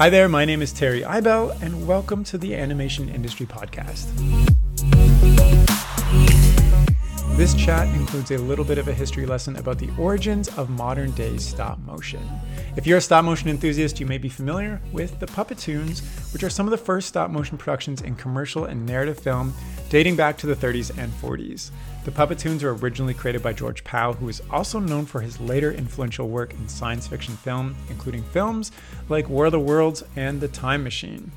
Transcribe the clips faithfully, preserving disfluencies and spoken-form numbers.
Hi there, my name is Terry Eibel, and welcome to the Animation Industry Podcast. This chat includes a little bit of a history lesson about the origins of modern-day stop motion. If you're a stop motion enthusiast, you may be familiar with the Puppetoons, which are some of the first stop motion productions in commercial and narrative film dating back to the thirties and forties. The Puppetoons were originally created by George Pal, who is also known for his later influential work in science fiction film, including films like War of the Worlds and The Time Machine.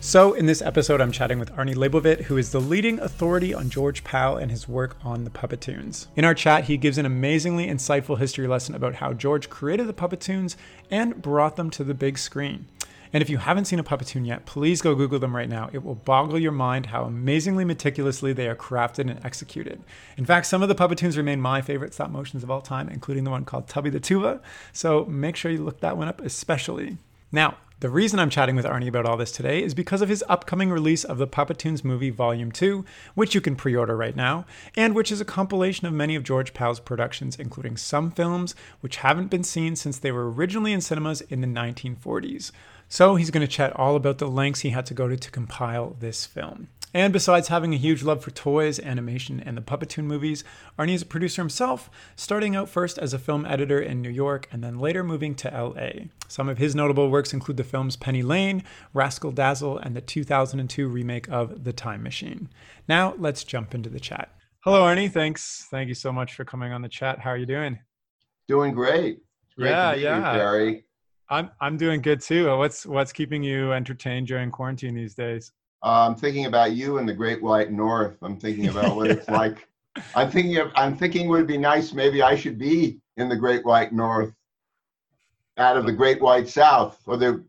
So in this episode, I'm chatting with Arnie Lebovitz, who is the leading authority on George Pal and his work on the Puppetoons. In our chat, he gives an amazingly insightful history lesson about how George created the Puppetoons and brought them to the big screen. And if you haven't seen a Puppetoon yet, please go Google them right now. It will boggle your mind how amazingly meticulously they are crafted and executed. In fact, some of the Puppetoons remain my favorite stop motions of all time, including the one called Tubby the Tuba. So make sure you look that one up especially. Now, the reason I'm chatting with Arnie about all this today is because of his upcoming release of the Puppetoons movie Volume two, which you can pre-order right now, and which is a compilation of many of George Pal's productions, including some films which haven't been seen since they were originally in cinemas in the nineteen forties. So he's going to chat all about the lengths he had to go to to compile this film. And besides having a huge love for toys, animation, and the Puppetoon movies, Arnie is a producer himself, starting out first as a film editor in New York and then later moving to L A. Some of his notable works include the films Penny Lane, Rascal Dazzle, and the two thousand two remake of The Time Machine. Now, let's jump into the chat. Hello, Arnie. Thanks. Thank you so much for coming on the chat. How are you doing? Doing great. great yeah, yeah. You, Barry. I'm I'm doing good, too. What's What's keeping you entertained during quarantine these days? Uh, I'm thinking about you and the Great White North. I'm thinking about what yeah. it's like. I'm thinking of, I'm thinking it would be nice, maybe I should be in the Great White North out of the Great White South. Or the,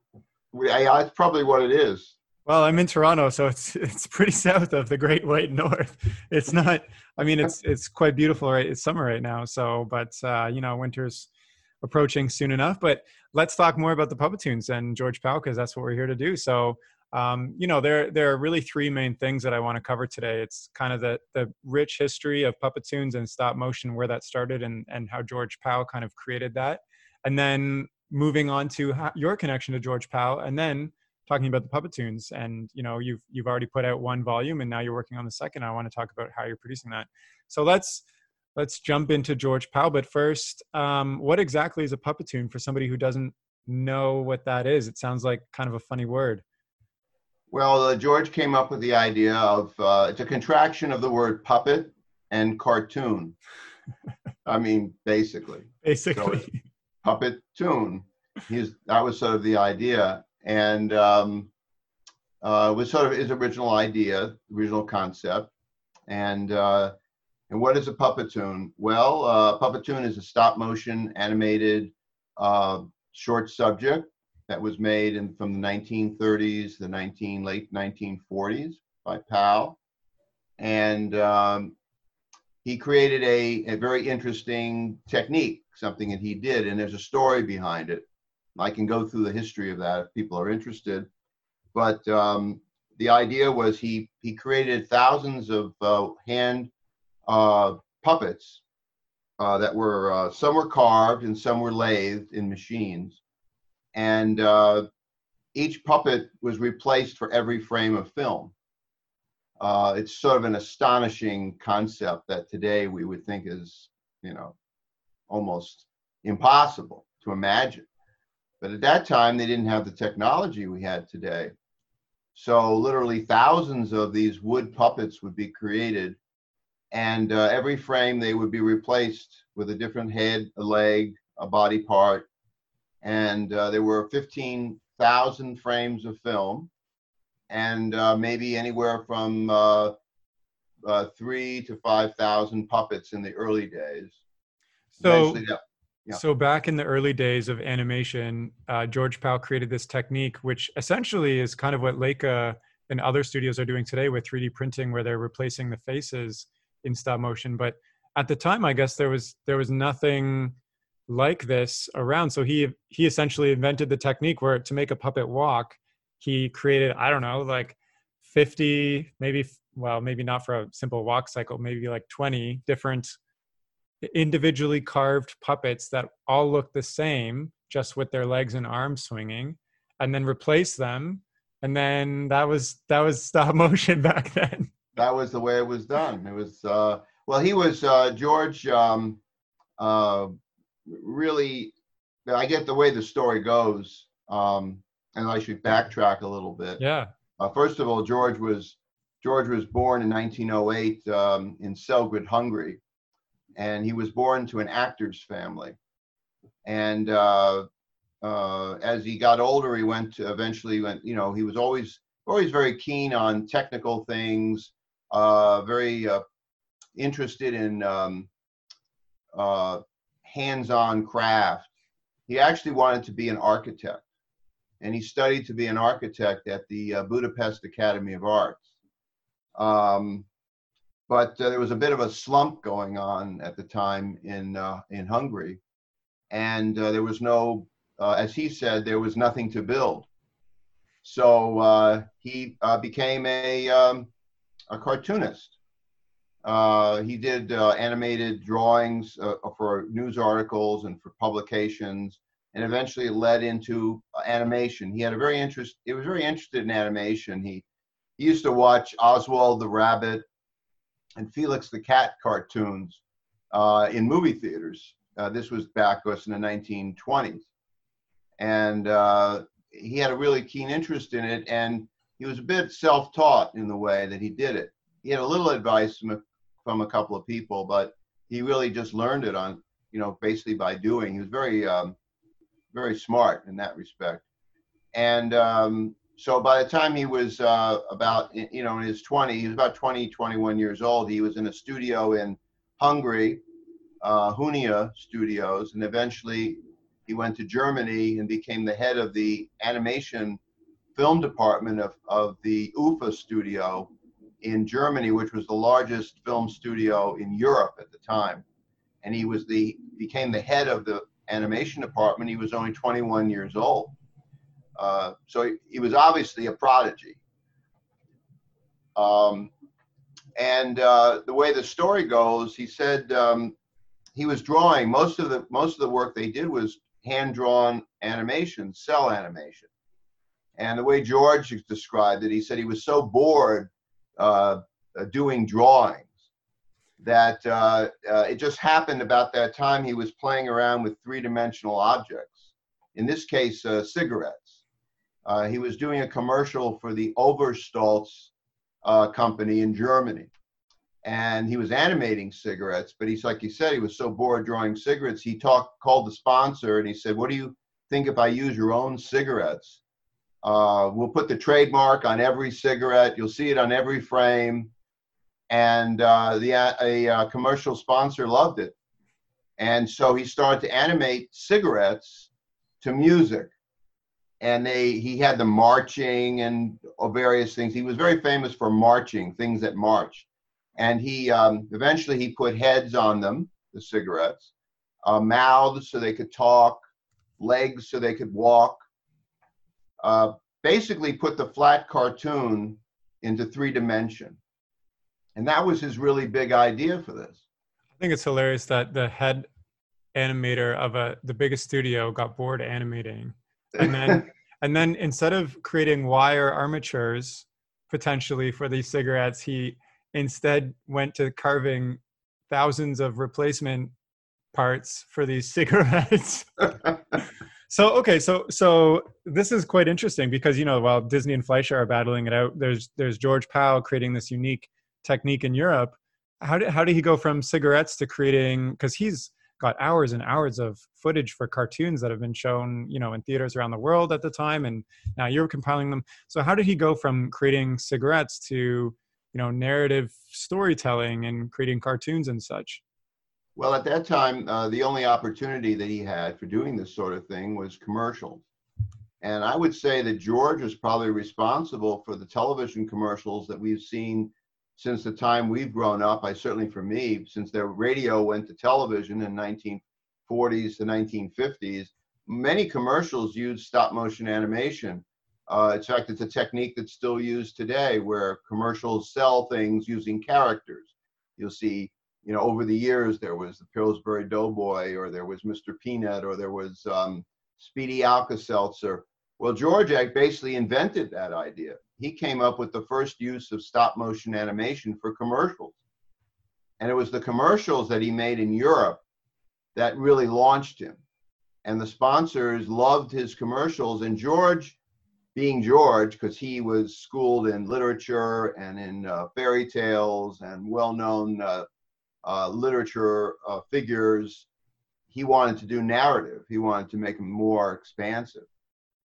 yeah, that's probably what it is. Well, I'm in Toronto, so it's it's pretty south of the Great White North. It's not, I mean, it's it's quite beautiful, right? It's summer right now, so, but, uh, you know, winter's approaching soon enough. But let's talk more about the Puppetoons and George Pal, because that's what we're here to do. So, Um, you know, there there are really three main things that I want to cover today. It's kind of the, the rich history of Puppetoons and stop motion, where that started and, and how George Pal kind of created that. And then moving on to how, your connection to George Pal, and then talking about the Puppetoons. And, you know, you've, you've already put out one volume and now you're working on the second. I want to talk about how you're producing that. So let's let's jump into George Pal. But first, um, what exactly is a Puppetoon for somebody who doesn't know what that is? It sounds like kind of a funny word. Well, uh, George came up with the idea of, uh, it's a contraction of the word puppet and cartoon. I mean, basically. Basically. So Puppetoon. He's, that was sort of the idea. And um, uh, it was sort of his original idea, original concept. And uh, and what is a Puppetoon? Well, uh, Puppetoon is a stop motion animated uh, short subject that was made in from the nineteen thirties, the nineteen late nineteen forties by Pal, and um, he created a, a very interesting technique, something that he did, and there's a story behind it. I can go through the history of that if people are interested, but um, the idea was he he created thousands of uh, hand uh, puppets uh, that were uh, some were carved and some were lathed in machines. And uh, each puppet was replaced for every frame of film. Uh, it's sort of an astonishing concept that today we would think is, you know, almost impossible to imagine. But at that time, they didn't have the technology we had today. So literally thousands of these wood puppets would be created. And uh, every frame, they would be replaced with a different head, a leg, a body part. And uh, there were fifteen thousand frames of film, and uh, maybe anywhere from uh, uh, three to five thousand puppets in the early days. So, that, yeah. so back in the early days of animation, uh, George Pal created this technique, which essentially is kind of what Leica and other studios are doing today with three D printing, where they're replacing the faces in stop motion. But at the time, I guess there was there was nothing like this around. So he he essentially invented the technique where, to make a puppet walk, he created, I don't know, like fifty, maybe, well, maybe not for a simple walk cycle, maybe like twenty different individually carved puppets that all look the same, just with their legs and arms swinging. and then replace them. And then that was that was stop motion back then. That was the way it was done. It was uh, well, he was uh, George. Um, uh, really, I get the way the story goes, um, and I should backtrack a little bit. Yeah. Uh, first of all, George was George was born in nineteen oh eight um, in Selgrad, Hungary, and he was born to an actor's family. And uh, uh, as he got older, he went to eventually went. You know, he was always always very keen on technical things, uh, very uh, interested in um, uh, hands-on craft. He actually wanted to be an architect, and he studied to be an architect at the uh, Budapest Academy of Arts. Um, but uh, there was a bit of a slump going on at the time in uh, in Hungary. And uh, there was no, uh, as he said, there was nothing to build. So uh, he uh, became a um, a cartoonist. Uh, he did uh, animated drawings uh, for news articles and for publications, and eventually led into animation. He had a very interest. He was very interested in animation. He, he used to watch Oswald the Rabbit and Felix the Cat cartoons uh, in movie theaters. Uh, this was back was in the nineteen twenties, and uh, he had a really keen interest in it, and he was a bit self-taught in the way that he did it. He had a little advice from a, from a couple of people, but he really just learned it on, you know, basically by doing. He was very, um, very smart in that respect. And um, so by the time he was uh, about, you know, in his twenties, he was about twenty, twenty-one years old. He was in a studio in Hungary, Uh, Hunia Studios, and eventually he went to Germany and became the head of the animation film department of, of the U F A studio in Germany, which was the largest film studio in Europe at the time. And he was the became the head of the animation department. He was only twenty-one years old. Uh, so he, he was obviously a prodigy. Um, and uh, the way the story goes, he said, um, he was drawing. Most of the most of the work they did was hand-drawn animation, cell animation. And the way George described it, he said he was so bored uh, doing drawings that uh, uh, it just happened about that time he was playing around with three-dimensional objects. In this case, uh, cigarettes. Uh, he was doing a commercial for the Overstolz uh, company in Germany. And he was animating cigarettes, but he's like he said, he was so bored drawing cigarettes. He talked, called the sponsor, and he said, "What do you think if I use your own cigarettes? Uh, we'll put the trademark on every cigarette. You'll see it on every frame." And uh, the a, a commercial sponsor loved it, and so he started to animate cigarettes to music. And they he had them marching and various things. He was very famous for marching, things that march. And he um, eventually he put heads on them, the cigarettes, uh, mouths so they could talk, legs so they could walk. Uh, basically, put the flat cartoon into three dimension, and that was his really big idea for this. I think it's hilarious that the head animator of a the biggest studio got bored animating, and then and then instead of creating wire armatures potentially for these cigarettes, he instead went to carving thousands of replacement parts for these cigarettes. so, okay. So, so this is quite interesting because, you know, while Disney and Fleischer are battling it out, there's, there's George Pal creating this unique technique in Europe. How did, how did he go from cigarettes to creating, cause he's got hours and hours of footage for cartoons that have been shown, you know, in theaters around the world at the time. And now you're compiling them. So how did he go from creating cigarettes to, you know, narrative storytelling and creating cartoons and such? Well, at that time, uh, the only opportunity that he had for doing this sort of thing was commercials. And I would say that George is probably responsible for the television commercials that we've seen since the time we've grown up. I certainly, for me, since their radio went to television in nineteen forties to nineteen fifties, many commercials used stop motion animation. Uh, in fact, it's a technique that's still used today where commercials sell things using characters. You'll see, you know, over the years, there was the Pillsbury Doughboy, or there was Mister Peanut, or there was um, Speedy Alka-Seltzer. Well, Georgiak basically invented that idea. He came up with the first use of stop motion animation for commercials. And it was the commercials that he made in Europe that really launched him. And the sponsors loved his commercials. And George, being George, because he was schooled in literature and in uh, fairy tales and well-known uh, uh, literature uh, figures, he wanted to do narrative. He wanted to make them more expansive.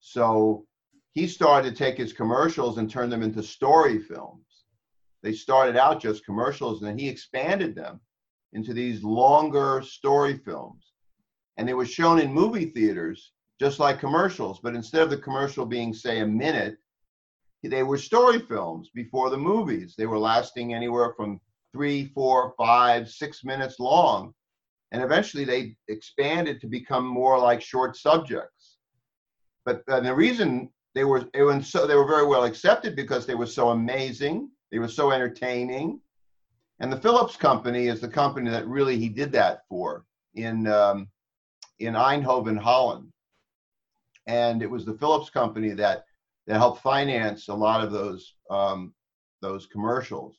So he started to take his commercials and turn them into story films. They started out just commercials, and then he expanded them into these longer story films. And they were shown in movie theaters, just like commercials. But instead of the commercial being, say, a minute, they were story films before the movies. They were lasting anywhere from three, four, five, six minutes long. And eventually they expanded to become more like short subjects. But and the reason they were, they were so, they were very well accepted because they were so amazing. They were so entertaining. And the Philips company is the company that really he did that for in, um, in Eindhoven, Holland. And it was the Philips company that, that helped finance a lot of those, um, those commercials.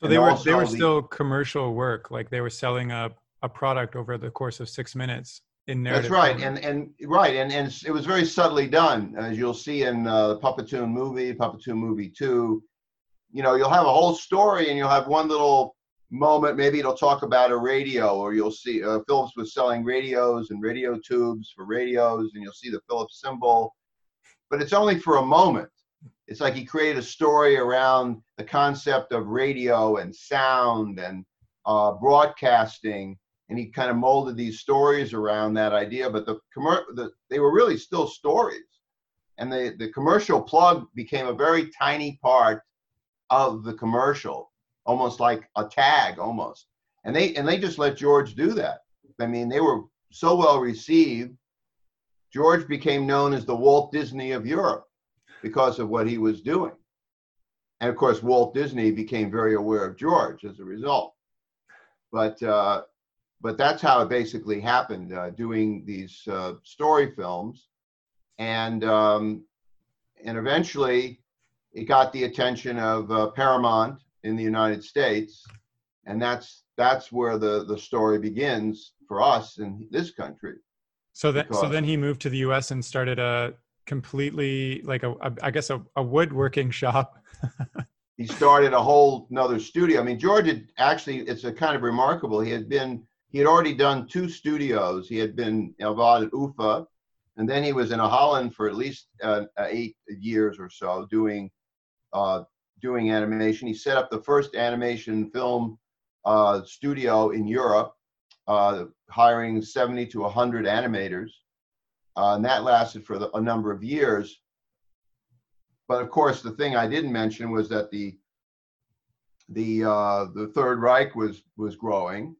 So they were, they were still commercial work. Like they were selling a, a product over the course of six minutes in narrative. That's right. And, and right. And, and it was very subtly done, as you'll see in uh, the Puppetoon movie, Puppetoon movie two. You know, you'll have a whole story and you'll have one little moment. Maybe it'll talk about a radio, or you'll see uh, Philips was selling radios and radio tubes for radios, and you'll see the Philips symbol. But it's only for a moment. It's like he created a story around the concept of radio and sound and uh, broadcasting, and he kind of molded these stories around that idea. But the, commer- the they were really still stories. And the, the commercial plug became a very tiny part of the commercial, almost like a tag almost. And they and they just let George do that. I mean, they were so well received. George became known as the Walt Disney of Europe because of what he was doing. And of course, Walt Disney became very aware of George as a result. But uh, but that's how it basically happened, uh, doing these uh, story films. And um, and eventually, it got the attention of uh, Paramount in the United States, and that's that's where the, the story begins for us in this country. So that so then he moved to the U S and started a completely like a, a I guess a, a woodworking shop. He started a whole another studio. I mean, George had actually, it's a kind of remarkable. He had been he had already done two studios. He had been involved at U F A, and then he was in Holland for at least uh, eight years or so doing. Uh, doing animation. He set up the first animation film uh, studio in Europe, uh, hiring seventy to one hundred animators. Uh, and that lasted for the, a number of years. But of course, the thing I didn't mention was that the the uh, the Third Reich was was growing,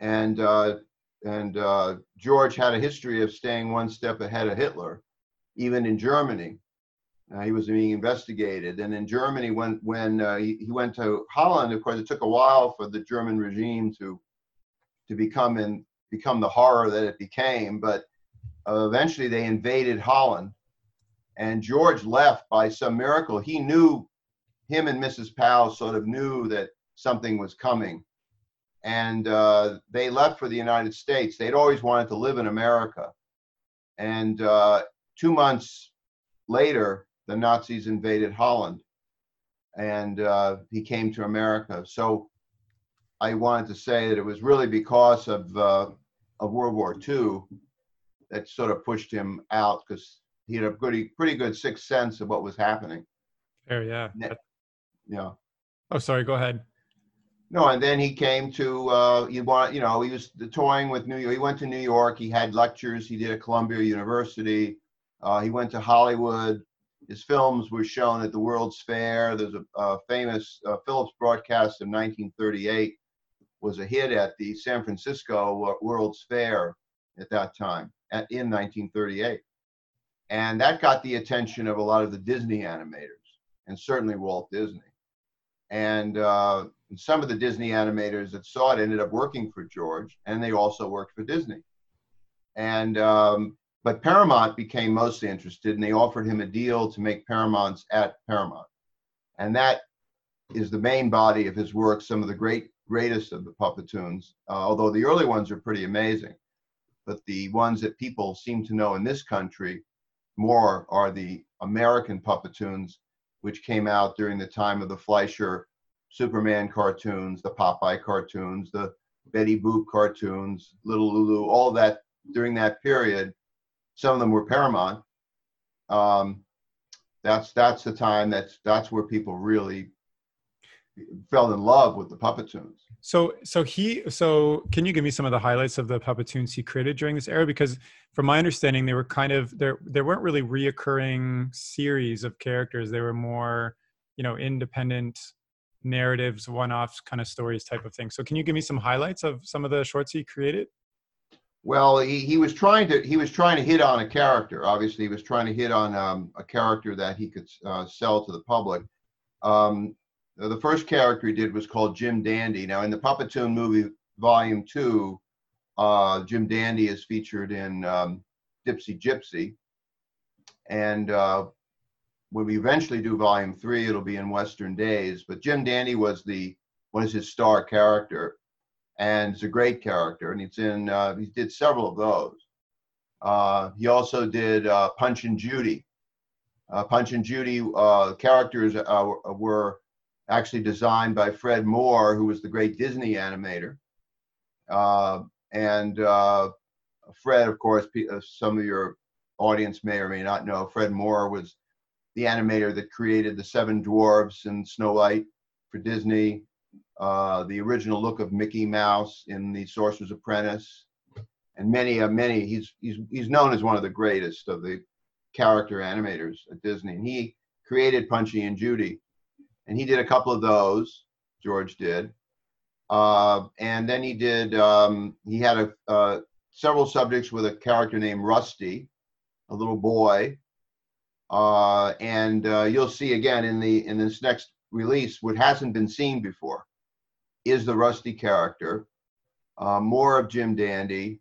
and uh, and uh, George had a history of staying one step ahead of Hitler, even in Germany. Uh, he was being investigated, and in Germany, when when uh, he, he went to Holland, of course, it took a while for the German regime to to become and become the horror that it became. But uh, eventually, they invaded Holland, and George left by some miracle. He knew, him and Missus Pal sort of knew that something was coming, and uh, they left for the United States. They'd always wanted to live in America, and uh, two months later, the Nazis invaded Holland, and uh, he came to America. So I wanted to say that it was really because of uh, of World War Two that sort of pushed him out, because he had a pretty, pretty good sixth sense of what was happening. Oh, yeah. Yeah. Oh, sorry. Go ahead. No, and then he came to, uh, you want, you know, he was toying with New York. He went to New York. He had lectures. He did at Columbia University. Uh, he went to Hollywood. His films were shown at the World's Fair. There's a, a famous uh, Philips broadcast of nineteen thirty-eight was a hit at the San Francisco World's Fair at that time, at, in nineteen thirty-eight. And that got the attention of a lot of the Disney animators, and certainly Walt Disney. And, uh, and some of the Disney animators that saw it ended up working for George, and they also worked for Disney. And um, But Paramount became mostly interested, and they offered him a deal to make Paramounts at Paramount. And that is the main body of his work, some of the great, greatest of the Puppetoons, uh, although the early ones are pretty amazing. But the ones that people seem to know in this country more are the American Puppetoons, which came out during the time of the Fleischer Superman cartoons, the Popeye cartoons, the Betty Boop cartoons, Little Lulu, all that during that period. Some of them were Paramount. Um, that's that's the time. That's that's where people really fell in love with the Puppetoons. So so he so can you give me some of the highlights of the Puppetoons he created during this era? Because from my understanding, they were kind of there. There weren't really reoccurring series of characters. They were more, you know, independent narratives, one-off kind of stories type of thing. So can you give me some highlights of some of the shorts he created? Well, he, he was trying to he was trying to hit on a character. Obviously, he was trying to hit on um, a character that he could uh, sell to the public. Um, the first character he did was called Jim Dandy. Now, in the Puppetoon movie Volume Two, uh, Jim Dandy is featured in um, Dipsy Gypsy, and uh, when we eventually do Volume Three, it'll be in Western Days. But Jim Dandy was the was his star character. And it's a great character, and it's in. Uh, he did several of those. Uh, he also did uh, Punch and Judy. Uh, Punch and Judy uh, characters uh, were actually designed by Fred Moore, who was the great Disney animator. Uh, and uh, Fred, of course, some of your audience may or may not know, Fred Moore was the animator that created the Seven Dwarfs and Snow White for Disney. Uh, the original look of Mickey Mouse in The Sorcerer's Apprentice, and many, uh, many. He's he's he's known as one of the greatest of the character animators at Disney. And he created Punchy and Judy, and he did a couple of those. George did, uh, and then he did. Um, he had a uh, several subjects with a character named Rusty, a little boy, uh, and uh, you'll see again in the in this next release what hasn't been seen before. Is the Rusty character, uh, more of Jim Dandy,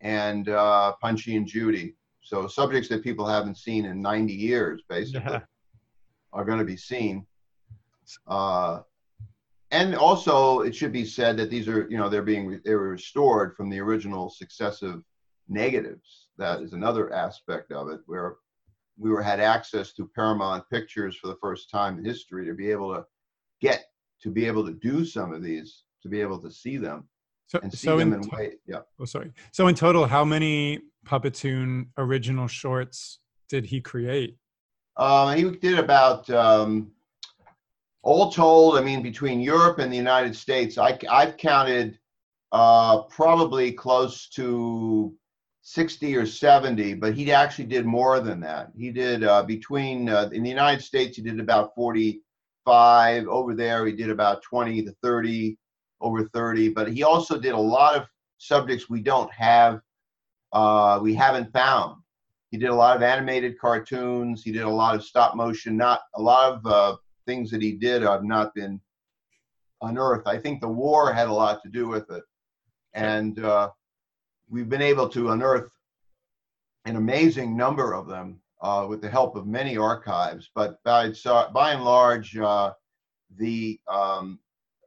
and uh, Punchy and Judy. So subjects that people haven't seen in ninety years, basically, yeah. are going to be seen. Uh, and also, it should be said that these are, you know, they're being they were restored from the original successive negatives. That is another aspect of it, where we were had access to Paramount Pictures for the first time in history to be able to get. to be able to do some of these, to be able to see them so, and see so them in, in ways. Yeah. Oh, sorry. So in total, how many Puppetoon original shorts did he create? Uh, he did about, um, all told, I mean, between Europe and the United States, I, I've counted uh, probably close to sixty or seventy, but he actually did more than that. He did uh, between, uh, in the United States, he did about forty-five over there. He did about twenty to thirty, over thirty, but he also did a lot of subjects we don't have, uh, we haven't found. He did a lot of animated cartoons. He did a lot of stop motion. Not a lot of uh, things that he did have not been unearthed. I think the war had a lot to do with it, and uh, we've been able to unearth an amazing number of them. Uh, with the help of many archives, but by, by and large, uh, the um,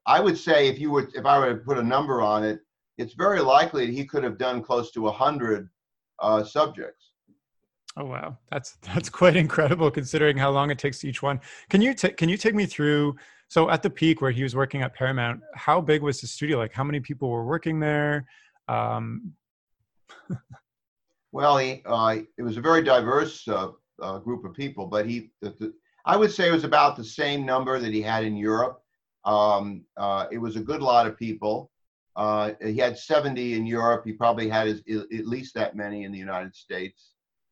I would say if you would if I were to put a number on it, it's very likely that he could have done close to a hundred uh, subjects. Oh wow, that's that's quite incredible considering how long it takes each one. Can you t- can you take me through? So at the peak where he was working at Paramount, how big was the studio? Like how many people were working there? Um, Well, he, uh, it was a very diverse uh, uh, group of people, but he, the, the, I would say it was about the same number that he had in Europe. Um, uh, it was a good lot of people. Uh, he had seventy in Europe. He probably had his, at least that many in the United States.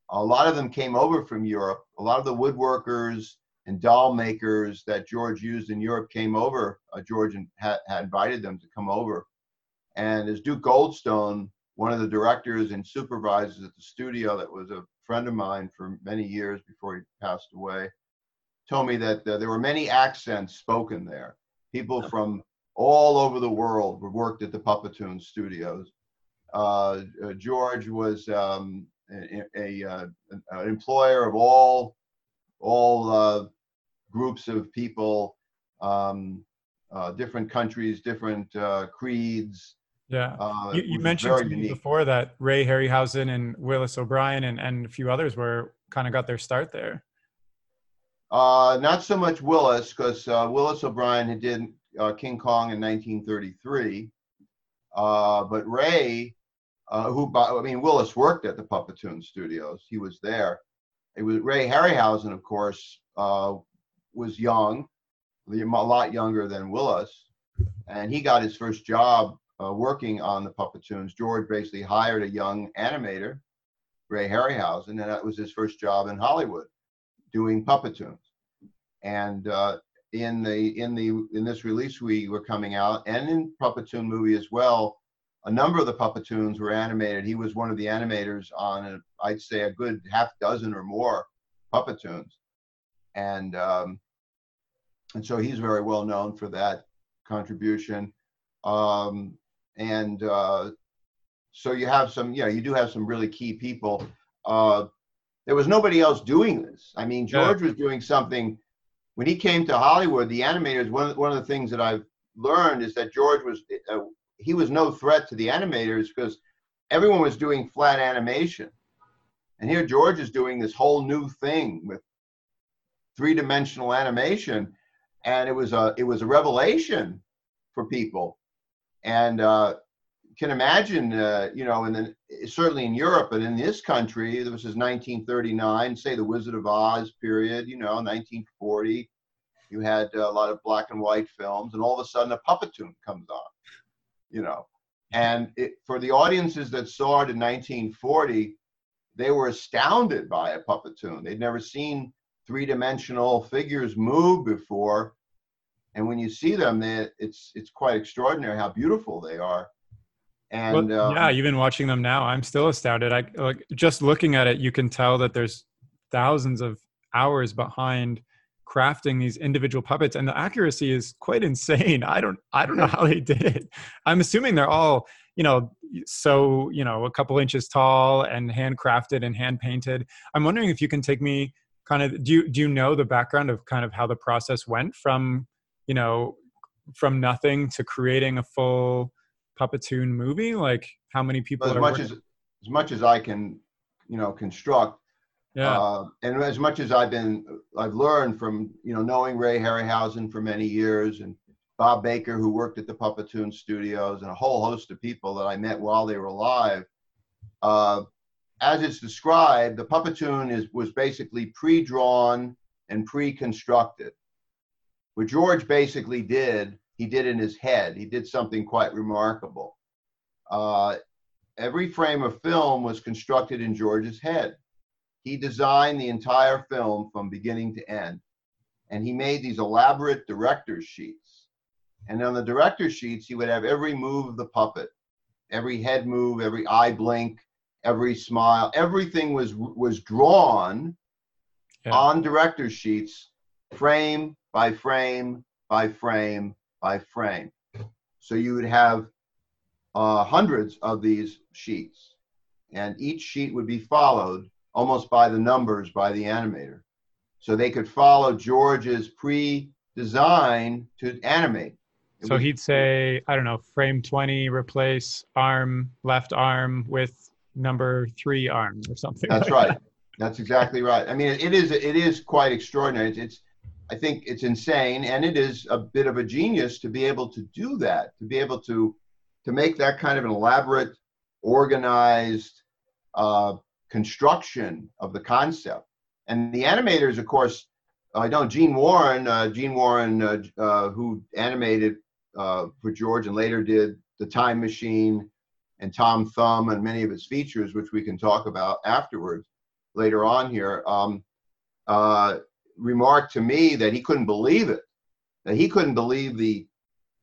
A lot of them came over from Europe. A lot of the woodworkers and doll makers that George used in Europe came over. Uh, George had, had invited them to come over. And as Duke Goldstone, one of the directors and supervisors at the studio that was a friend of mine for many years before he passed away, told me that uh, there were many accents spoken there. People from all over the world worked at the Puppetoon studios. Uh, uh, George was um, a, a uh, an employer of all all uh, groups of people, um, uh, different countries, different uh, creeds. Yeah, uh, you, you mentioned to me before that Ray Harryhausen and Willis O'Brien and, and a few others were kind of got their start there. Uh, not so much Willis, because uh, Willis O'Brien had did uh, King Kong in nineteen thirty-three, uh, but Ray, uh, who I mean Willis worked at the Puppetoon Studios, he was there. It was Ray Harryhausen, of course, uh, was young, a lot younger than Willis, and he got his first job. Uh, working on the Puppetoons. George basically hired a young animator, Ray Harryhausen, and that was his first job in Hollywood, doing Puppetoons. And uh, in the in the in this release, we were coming out, and in Puppetoon movie as well, a number of the Puppetoons were animated. He was one of the animators on, a, I'd say, a good half dozen or more Puppetoons, and um, and so he's very well known for that contribution. Um, And uh, so you have some, yeah, you do have some really key people. Uh, there was nobody else doing this. I mean, George yeah. was doing something. When he came to Hollywood, the animators, one of the, one of the things that I've learned is that George was, uh, he was no threat to the animators because everyone was doing flat animation. And here George is doing this whole new thing with three-dimensional animation. And it was a, it was a revelation for people. And uh, can imagine, uh, you know, and then certainly in Europe and in this country, this is nineteen thirty-nine, say the Wizard of Oz period, you know, nineteen forty, you had a lot of black and white films, and all of a sudden a Puppetoon comes on, you know. And it, for the audiences that saw it in nineteen forty, they were astounded by a Puppetoon. They'd never seen three-dimensional figures move before. And when you see them, they, it's it's quite extraordinary how beautiful they are. And well, um, yeah, even watching them now, I'm still astounded. I like just looking at it, you can tell that there's thousands of hours behind crafting these individual puppets, and the accuracy is quite insane. I don't I don't know how they did it. I'm assuming they're all, you know, so you know, a couple inches tall and handcrafted and hand painted. I'm wondering if you can take me kind of do you do you know the background of kind of how the process went from you know, from nothing to creating a full Puppetoon movie? Like how many people? Well, as much as, as much as I can, you know, construct. Yeah. Uh, and as much as I've been, I've learned from, you know, knowing Ray Harryhausen for many years and Bob Baker, who worked at the Puppetoon Studios, and a whole host of people that I met while they were alive. Uh, as it's described, the Puppetoon is, was basically pre-drawn and pre-constructed. What George basically did, he did in his head. He did something quite remarkable. Uh, every frame of film was constructed in George's head. He designed the entire film from beginning to end. And he made these elaborate director's sheets. And on the director's sheets, he would have every move of the puppet, every head move, every eye blink, every smile. Everything was, was drawn yeah. on director's sheets, frame by frame, by frame, by frame. So you would have uh, hundreds of these sheets, and each sheet would be followed almost by the numbers by the animator. So they could follow George's pre-design to animate. It so was, he'd say, I don't know, frame twenty, replace arm, left arm with number three arm or something. That's like right. That. That's exactly right. I mean, it is it is quite extraordinary. It's, it's I think it's insane, and it is a bit of a genius to be able to do that, to be able to to make that kind of an elaborate, organized uh, construction of the concept. And the animators, of course, I know Gene Warren, uh, Gene Warren, uh, uh, who animated uh, for George and later did The Time Machine and Tom Thumb and many of his features, which we can talk about afterwards, later on here. Um, uh, remarked to me that he couldn't believe it, that he couldn't believe the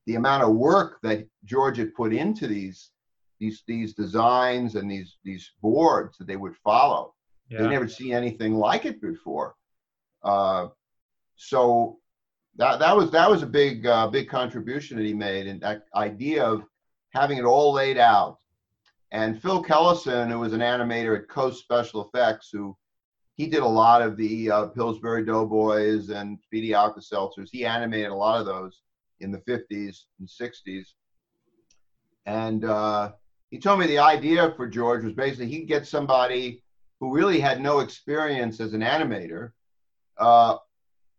the amount of work that George had put into these these these designs and these these boards that they would follow. Yeah. They never seen anything like it before. Uh, so that that was that was a big uh, big contribution that he made, and that idea of having it all laid out And Phil Kellison, who was an animator at Coast Special Effects, who he did a lot of the uh, Pillsbury Doughboys and Speedy Alka-Seltzers. He animated a lot of those in the fifties and sixties. And uh, he told me the idea for George was basically he'd get somebody who really had no experience as an animator, uh,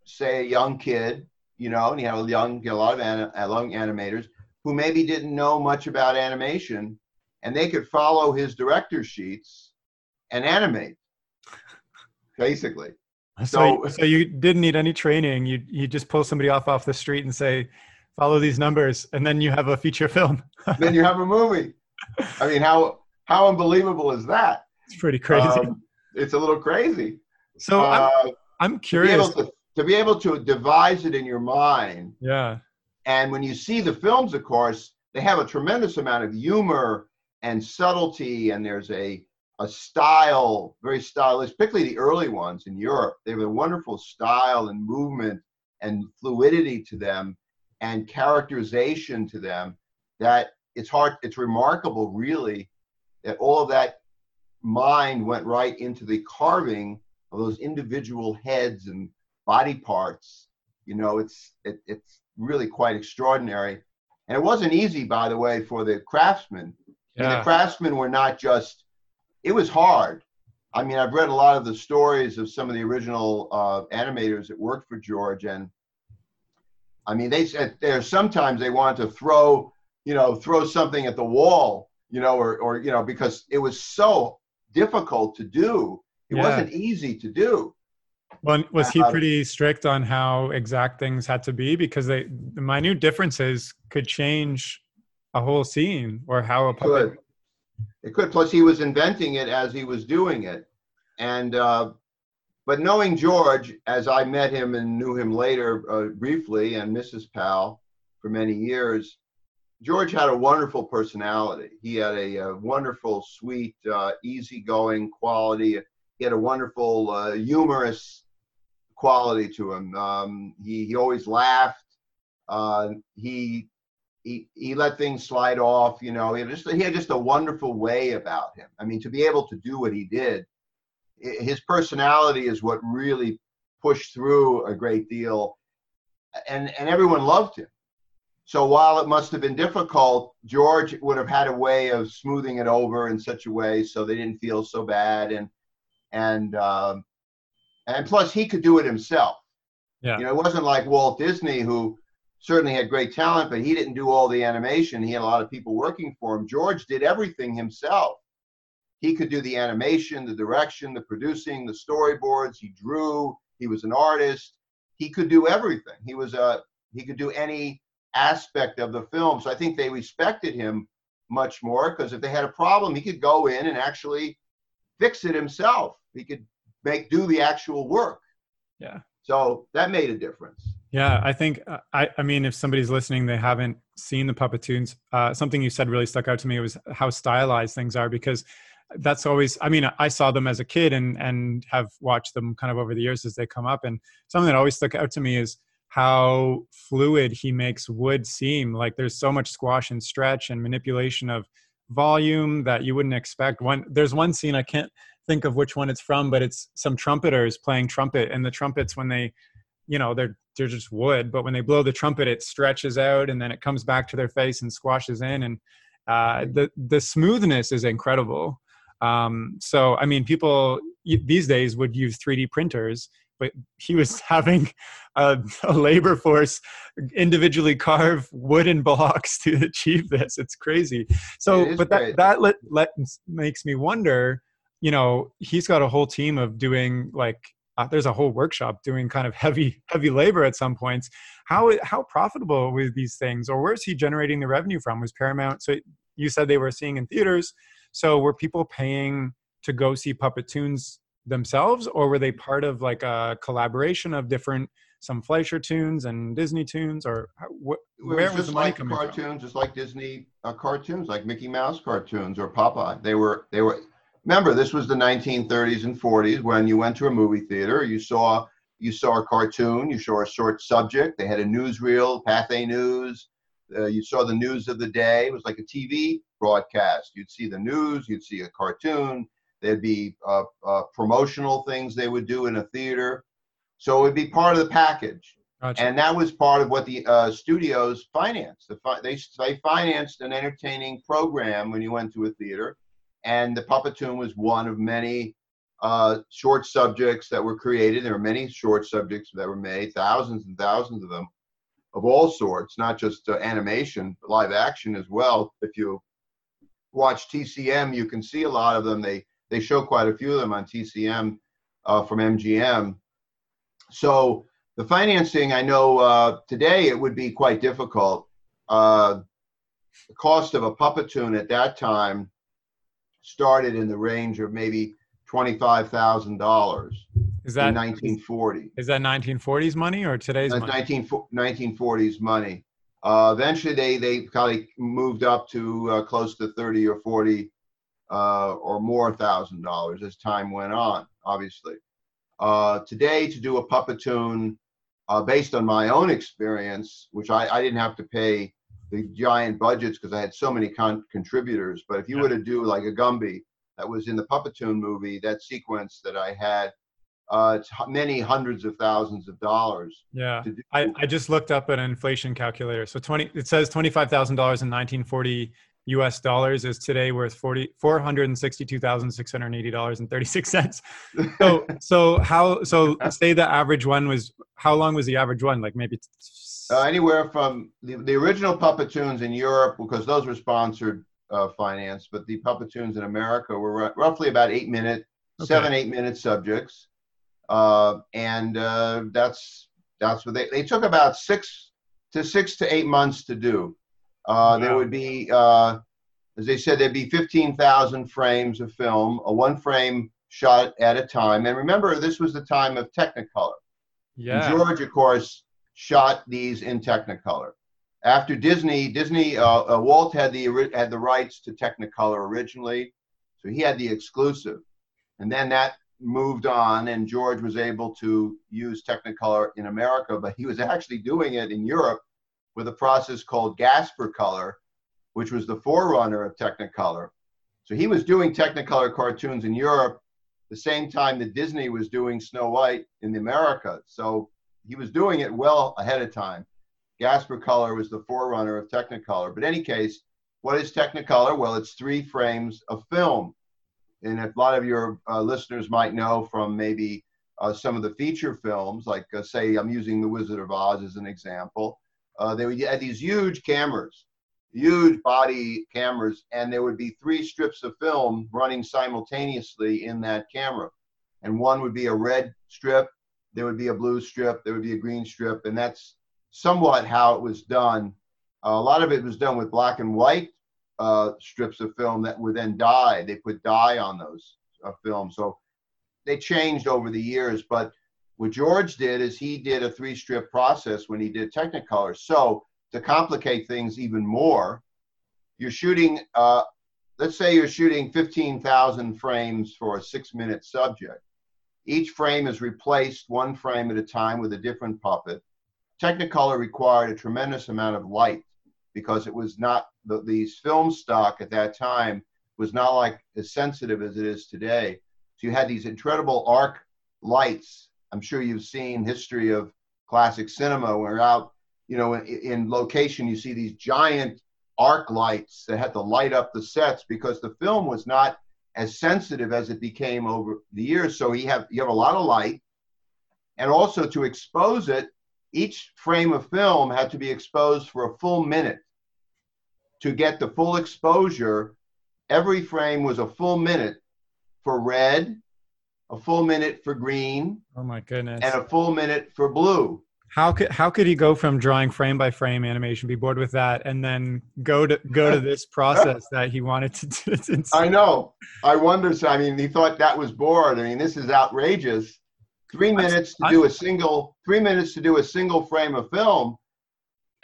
say a young kid, you know, and he had a young, a lot of anim- young animators who maybe didn't know much about animation, and they could follow his director sheets and animate, basically. So, so, so you didn't need any training. You you just pull somebody off off the street and say, follow these numbers, and then you have a feature film. Then you have a movie. I mean, how how unbelievable is that? It's pretty crazy. Um, it's a little crazy. So uh, I'm, I'm curious. To be, able to, to be able to devise it in your mind. Yeah. And when you see the films, of course, they have a tremendous amount of humor and subtlety, and there's a a style, very stylish, particularly the early ones in Europe. They have a wonderful style and movement and fluidity to them and characterization to them that it's hard, it's remarkable, really, that all of that mind went right into the carving of those individual heads and body parts. You know, it's it, it's really quite extraordinary. And it wasn't easy, by the way, for the craftsmen. Yeah. And the craftsmen were not just, it was hard. I mean, I've read a lot of the stories of some of the original uh, animators that worked for George. And I mean, they said there, sometimes they wanted to throw, you know, throw something at the wall, you know, or, or you know, because it was so difficult to do. It yeah. wasn't easy to do. Well, was he pretty strict on how exact things had to be? Because they, the minute differences could change a whole scene or how a puppet. It could. It could. Plus, he was inventing it as he was doing it. And uh, but knowing George, as I met him and knew him later uh, briefly, and Missus Pal for many years, George had a wonderful personality. He had a, a wonderful, sweet, uh, easygoing quality. He had a wonderful, uh, humorous quality to him. Um, he he always laughed. Uh, he he he let things slide off. You know, he had just he had just a wonderful way about him. I mean, to be able to do what he did, his personality is what really pushed through a great deal, and and everyone loved him. So while it must have been difficult, George would have had a way of smoothing it over in such a way so they didn't feel so bad, and and um, and plus he could do it himself. Yeah. You know, it wasn't like Walt Disney, who certainly had great talent, but he didn't do all the animation. He had a lot of people working for him. George did everything himself. He could do the animation, the direction, the producing, the storyboards. He drew. He was an artist. He could do everything. He was a he could do any aspect of the film. So I think they respected him much more, because if they had a problem, he could go in and actually fix it himself. He could make do the actual work. Yeah. So that made a difference. Yeah, I think, uh, I, I mean, if somebody's listening, they haven't seen the Puppetoons, uh, something you said really stuck out to me was how stylized things are, because that's always, I mean, I saw them as a kid and and have watched them kind of over the years as they come up. And something that always stuck out to me is how fluid he makes wood seem. Like there's so much squash and stretch and manipulation of volume that you wouldn't expect. One, there's one scene, I can't think of which one it's from, but it's some trumpeters playing trumpet, and the trumpets, when they, you know, they're they're just wood, but when they blow the trumpet, it stretches out and then it comes back to their face and squashes in, and uh, the the smoothness is incredible. Um, so, I mean, people these days would use three D printers, but he was having a, a labor force individually carve wooden blocks to achieve this. It's crazy. So, but that, that let, let, makes me wonder, you know, he's got a whole team of doing like, uh, there's a whole workshop doing kind of heavy, heavy labor at some points. How, how profitable were these things, or where's he generating the revenue from? Was Paramount, so you said they were seeing in theaters. So were people paying to go see Puppetoons themselves, or were they part of like a collaboration of different, some Fleischer tunes and Disney tunes, or wh- where was, was the money like coming cartoons, from? Just like Disney uh, cartoons, like Mickey Mouse cartoons or Popeye. They were, they were, remember, this was the nineteen thirties and forties when you went to a movie theater, you saw, you saw a cartoon, you saw a short subject, they had a newsreel, Pathé News, Uh, you saw the news of the day. It was like a T V broadcast. You'd see the news. You'd see a cartoon. There'd be uh, uh, promotional things they would do in a theater. So it would be part of the package. Gotcha. And that was part of what the uh, studios financed. The fi- they, they financed an entertaining program when you went to a theater. And the Puppetoon was one of many uh, short subjects that were created. There were many short subjects that were made, thousands and thousands of them, of all sorts, not just uh, animation, but live action as well. If you watch T C M, you can see a lot of them. They they show quite a few of them on T C M uh, from M G M. So the financing, I know uh, today it would be quite difficult. Uh, the cost of a Puppetoon at that time started in the range of maybe twenty-five thousand dollars. Is that in nineteen forty? Is that nineteen forties money or today's That's money? nineteen forties money. Uh, eventually, they they probably moved up to uh, close to thirty or forty uh, or more thousand dollars as time went on. Obviously, uh, today to do a Puppetoon, uh, based on my own experience, which I, I didn't have to pay the giant budgets because I had so many con- contributors. But if you yeah. were to do like a Gumby that was in the Puppetoon movie, that sequence that I had. Uh, it's many hundreds of thousands of dollars. Yeah, to do. I, I just looked up an inflation calculator. So twenty, it says twenty-five thousand dollars in nineteen forty U S dollars is today worth forty four hundred and sixty-two thousand six hundred eighty dollars and thirty-six cents. So so how so say the average one was how long was the average one? Like maybe uh, anywhere from the, the original Puppetoons in Europe, because those were sponsored uh, finance, but the Puppetoons in America were r- roughly about eight minute, okay. seven eight minute subjects. Uh, and uh, that's that's what they they took about six to six to eight months to do. Uh, yeah. There would be, uh, as they said, there'd be fifteen thousand frames of film, a one frame shot at a time. And remember, this was the time of Technicolor. Yeah. And George, of course, shot these in Technicolor. After Disney, Disney uh, uh, Walt had the had the rights to Technicolor originally, so he had the exclusive, and then that moved on, and George was able to use Technicolor in America, but he was actually doing it in Europe with a process called Gasparcolor, which was the forerunner of Technicolor. So he was doing Technicolor cartoons in Europe the same time that Disney was doing Snow White in America. So he was doing it well ahead of time. Gasparcolor was the forerunner of Technicolor. But in any case, what is Technicolor? Well, it's three frames of film. And a lot of your uh, listeners might know from maybe uh, some of the feature films, like uh, say I'm using The Wizard of Oz as an example. Uh, they would had these huge cameras, huge body cameras, and there would be three strips of film running simultaneously in that camera. And one would be a red strip, there would be a blue strip, there would be a green strip, and that's somewhat how it was done. Uh, a lot of it was done with black and white Uh, strips of film that would then dye. They put dye on those uh, films. So they changed over the years. But what George did is he did a three-strip process when he did Technicolor. So to complicate things even more, you're shooting, uh, let's say you're shooting fifteen thousand frames for a six-minute subject. Each frame is replaced one frame at a time with a different puppet. Technicolor required a tremendous amount of light because it was not The, the film stock at that time was not like as sensitive as it is today. So you had these incredible arc lights. I'm sure you've seen history of classic cinema where out, you know, in, in location, you see these giant arc lights that had to light up the sets because the film was not as sensitive as it became over the years. So you have, you have a lot of light, and also to expose it, each frame of film had to be exposed for a full minute. To get the full exposure, every frame was a full minute for red, a full minute for green, oh my goodness, and a full minute for blue. How could how could he go from drawing frame by frame animation, be bored with that, and then go to go to this process that he wanted to do? It's insane. I know. I wonder. So I mean, he thought that was bored. I mean, this is outrageous. Three minutes to do a single three minutes to do a single frame of film.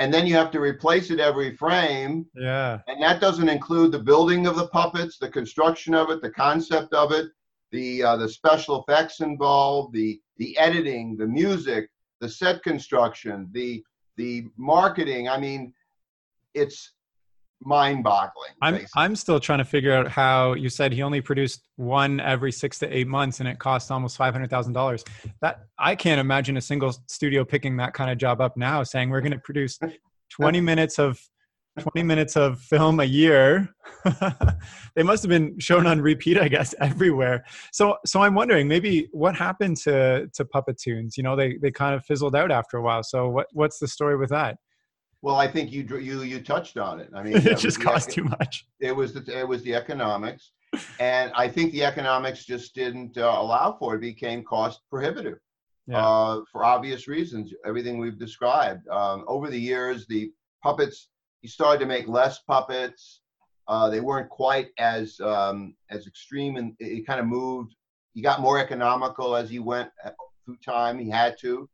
And then you have to replace it every frame. Yeah. And that doesn't include the building of the puppets, the construction of it, the concept of it, the uh, the special effects involved, the the editing, the music, the set construction, the the marketing. I mean, it's mind-boggling. I'm basically. I'm still trying to figure out how you said he only produced one every six to eight months, and it cost almost five hundred thousand dollars. That I can't imagine a single studio picking that kind of job up now, saying we're going to produce twenty minutes of twenty minutes of film a year. They must have been shown on repeat, I guess, everywhere. So so I'm wondering maybe what happened to to Puppetoons. You know, they they kind of fizzled out after a while. So what what's the story with that? Well, I think you you you touched on it. I mean, it just cost too much. It was the, it was the economics, and I think the economics just didn't uh, allow for it. It became cost prohibitive, yeah. uh, for obvious reasons. Everything we've described um, over the years, the puppets, you started to make less puppets. Uh, they weren't quite as um, as extreme, and it kind of moved. He got more economical as he went through time. He had to.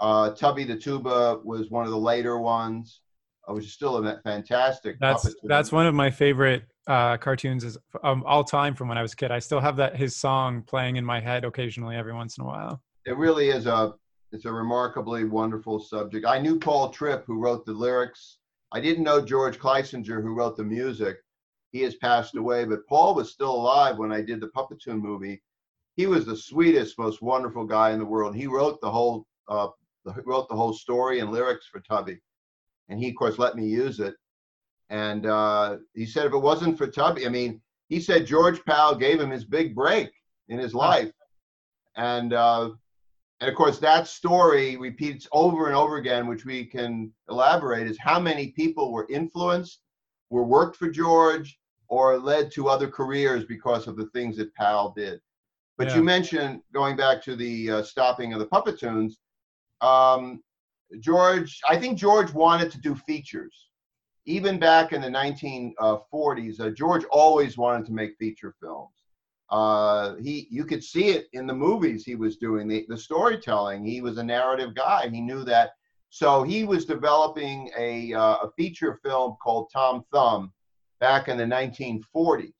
Uh, Tubby the Tuba was one of the later ones, uh, which is still a fantastic. That's puppet that's one of my favorite uh, cartoons is, um, all time from when I was a kid. I still have that his song playing in my head occasionally every once in a while. It really is a it's a remarkably wonderful subject. I knew Paul Tripp, who wrote the lyrics. I didn't know George Kleisinger, who wrote the music. He has passed away, but Paul was still alive when I did the Puppetoon movie. He was the sweetest, most wonderful guy in the world. He wrote the whole. Uh, wrote the whole story and lyrics for Tubby. And he, of course, let me use it. And uh, he said if it wasn't for Tubby, I mean, he said George Pal gave him his big break in his life. And, uh, and of course, that story repeats over and over again, which we can elaborate, is how many people were influenced, were worked for George, or led to other careers because of the things that Pal did. But yeah. You mentioned, going back to the uh, stopping of the Puppetoons, Um, George, I think George wanted to do features. Even back in the nineteen forties, uh, George always wanted to make feature films. Uh, he, you could see it in the movies he was doing, the, the storytelling. He was a narrative guy. He knew that. So he was developing a, uh, a feature film called Tom Thumb back in the nineteen forties.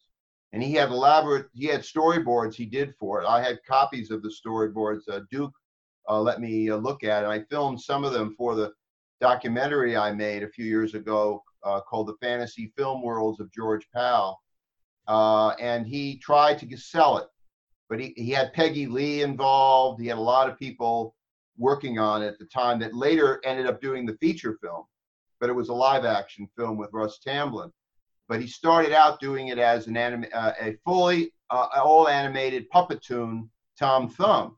And he had elaborate, he had storyboards he did for it. I had copies of the storyboards. Uh, Duke Uh, let me uh, look at it. I filmed some of them for the documentary I made a few years ago uh, called The Fantasy Film Worlds of George Pal. Uh, and he tried to sell it, but he, he had Peggy Lee involved. He had a lot of people working on it at the time that later ended up doing the feature film, but it was a live action film with Russ Tamblyn. But he started out doing it as an anim- uh, a fully uh, all animated Puppetoon Tom Thumb.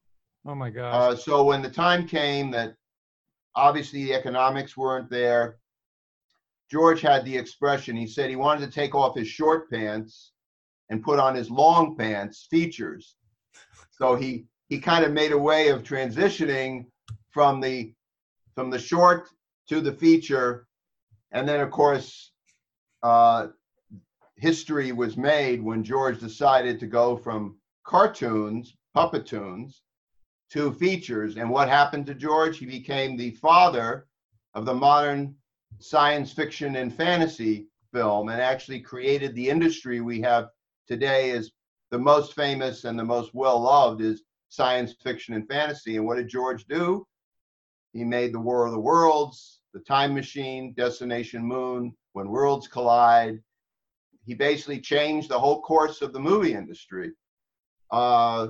Oh my gosh. Uh, so when the time came that obviously the economics weren't there, George had the expression, he said he wanted to take off his short pants and put on his long pants features. So he, he kind of made a way of transitioning from the, from the short to the feature. And then of course, uh, history was made when George decided to go from cartoons, Puppetoons, two features. And what happened to George? He became the father of the modern science fiction and fantasy film and actually created the industry we have today as the most famous and the most well-loved is science fiction and fantasy. And what did George do? He made The War of the Worlds, The Time Machine, Destination Moon, When Worlds Collide. He basically changed the whole course of the movie industry. Uh,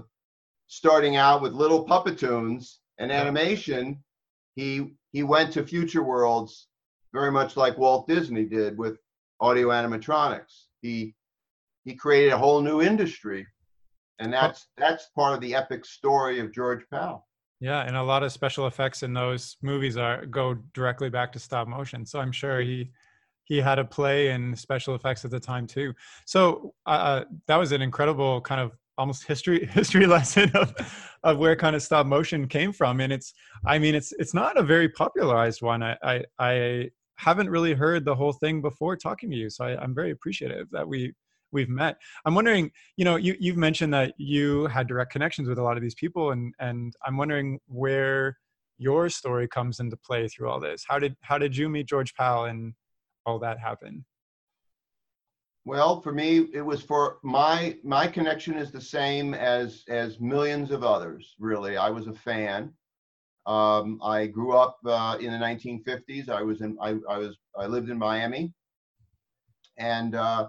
starting out with little Puppetoons and animation, he he went to future worlds very much like Walt Disney did with audio animatronics. He he created a whole new industry, and that's that's part of the epic story of George Pal. Yeah, and a lot of special effects in those movies are go directly back to stop motion. So I'm sure he he had a play in special effects at the time too. So uh, that was an incredible kind of almost history history lesson of, of where kind of stop motion came from. And it's, I mean, it's it's not a very popularized one. I I, I haven't really heard the whole thing before talking to you. So I, I'm very appreciative that we, we've met. I'm wondering, you know, you, you've mentioned that you had direct connections with a lot of these people. And, and I'm wondering where your story comes into play through all this. How did how did you meet George Pal and all that happen? Well, for me, it was for my my connection is the same as as millions of others, really. I was a fan. Um, I grew up uh, in the nineteen fifties. I was in, I, I was, I lived in Miami, and uh,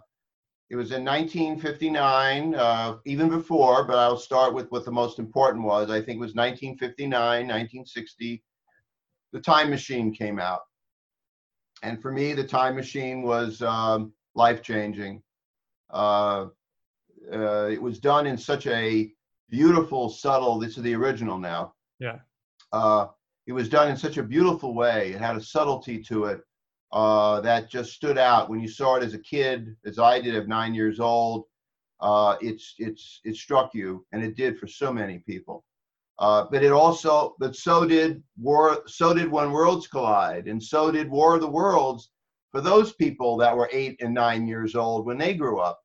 it was in nineteen fifty-nine, uh, even before, but I'll start with what the most important was. I think it was nineteen fifty-nine, nineteen sixty, The Time Machine came out. And for me, The Time Machine was um, life-changing. Uh, uh, it was done in such a beautiful, subtle, this is the original now. Yeah. Uh, it was done in such a beautiful way. It had a subtlety to it uh, that just stood out. When you saw it as a kid, as I did at nine years old, uh, it's it's it struck you, and it did for so many people. Uh, but it also, but so did War, so did When Worlds Collide, and so did War of the Worlds for those people that were eight and nine years old when they grew up.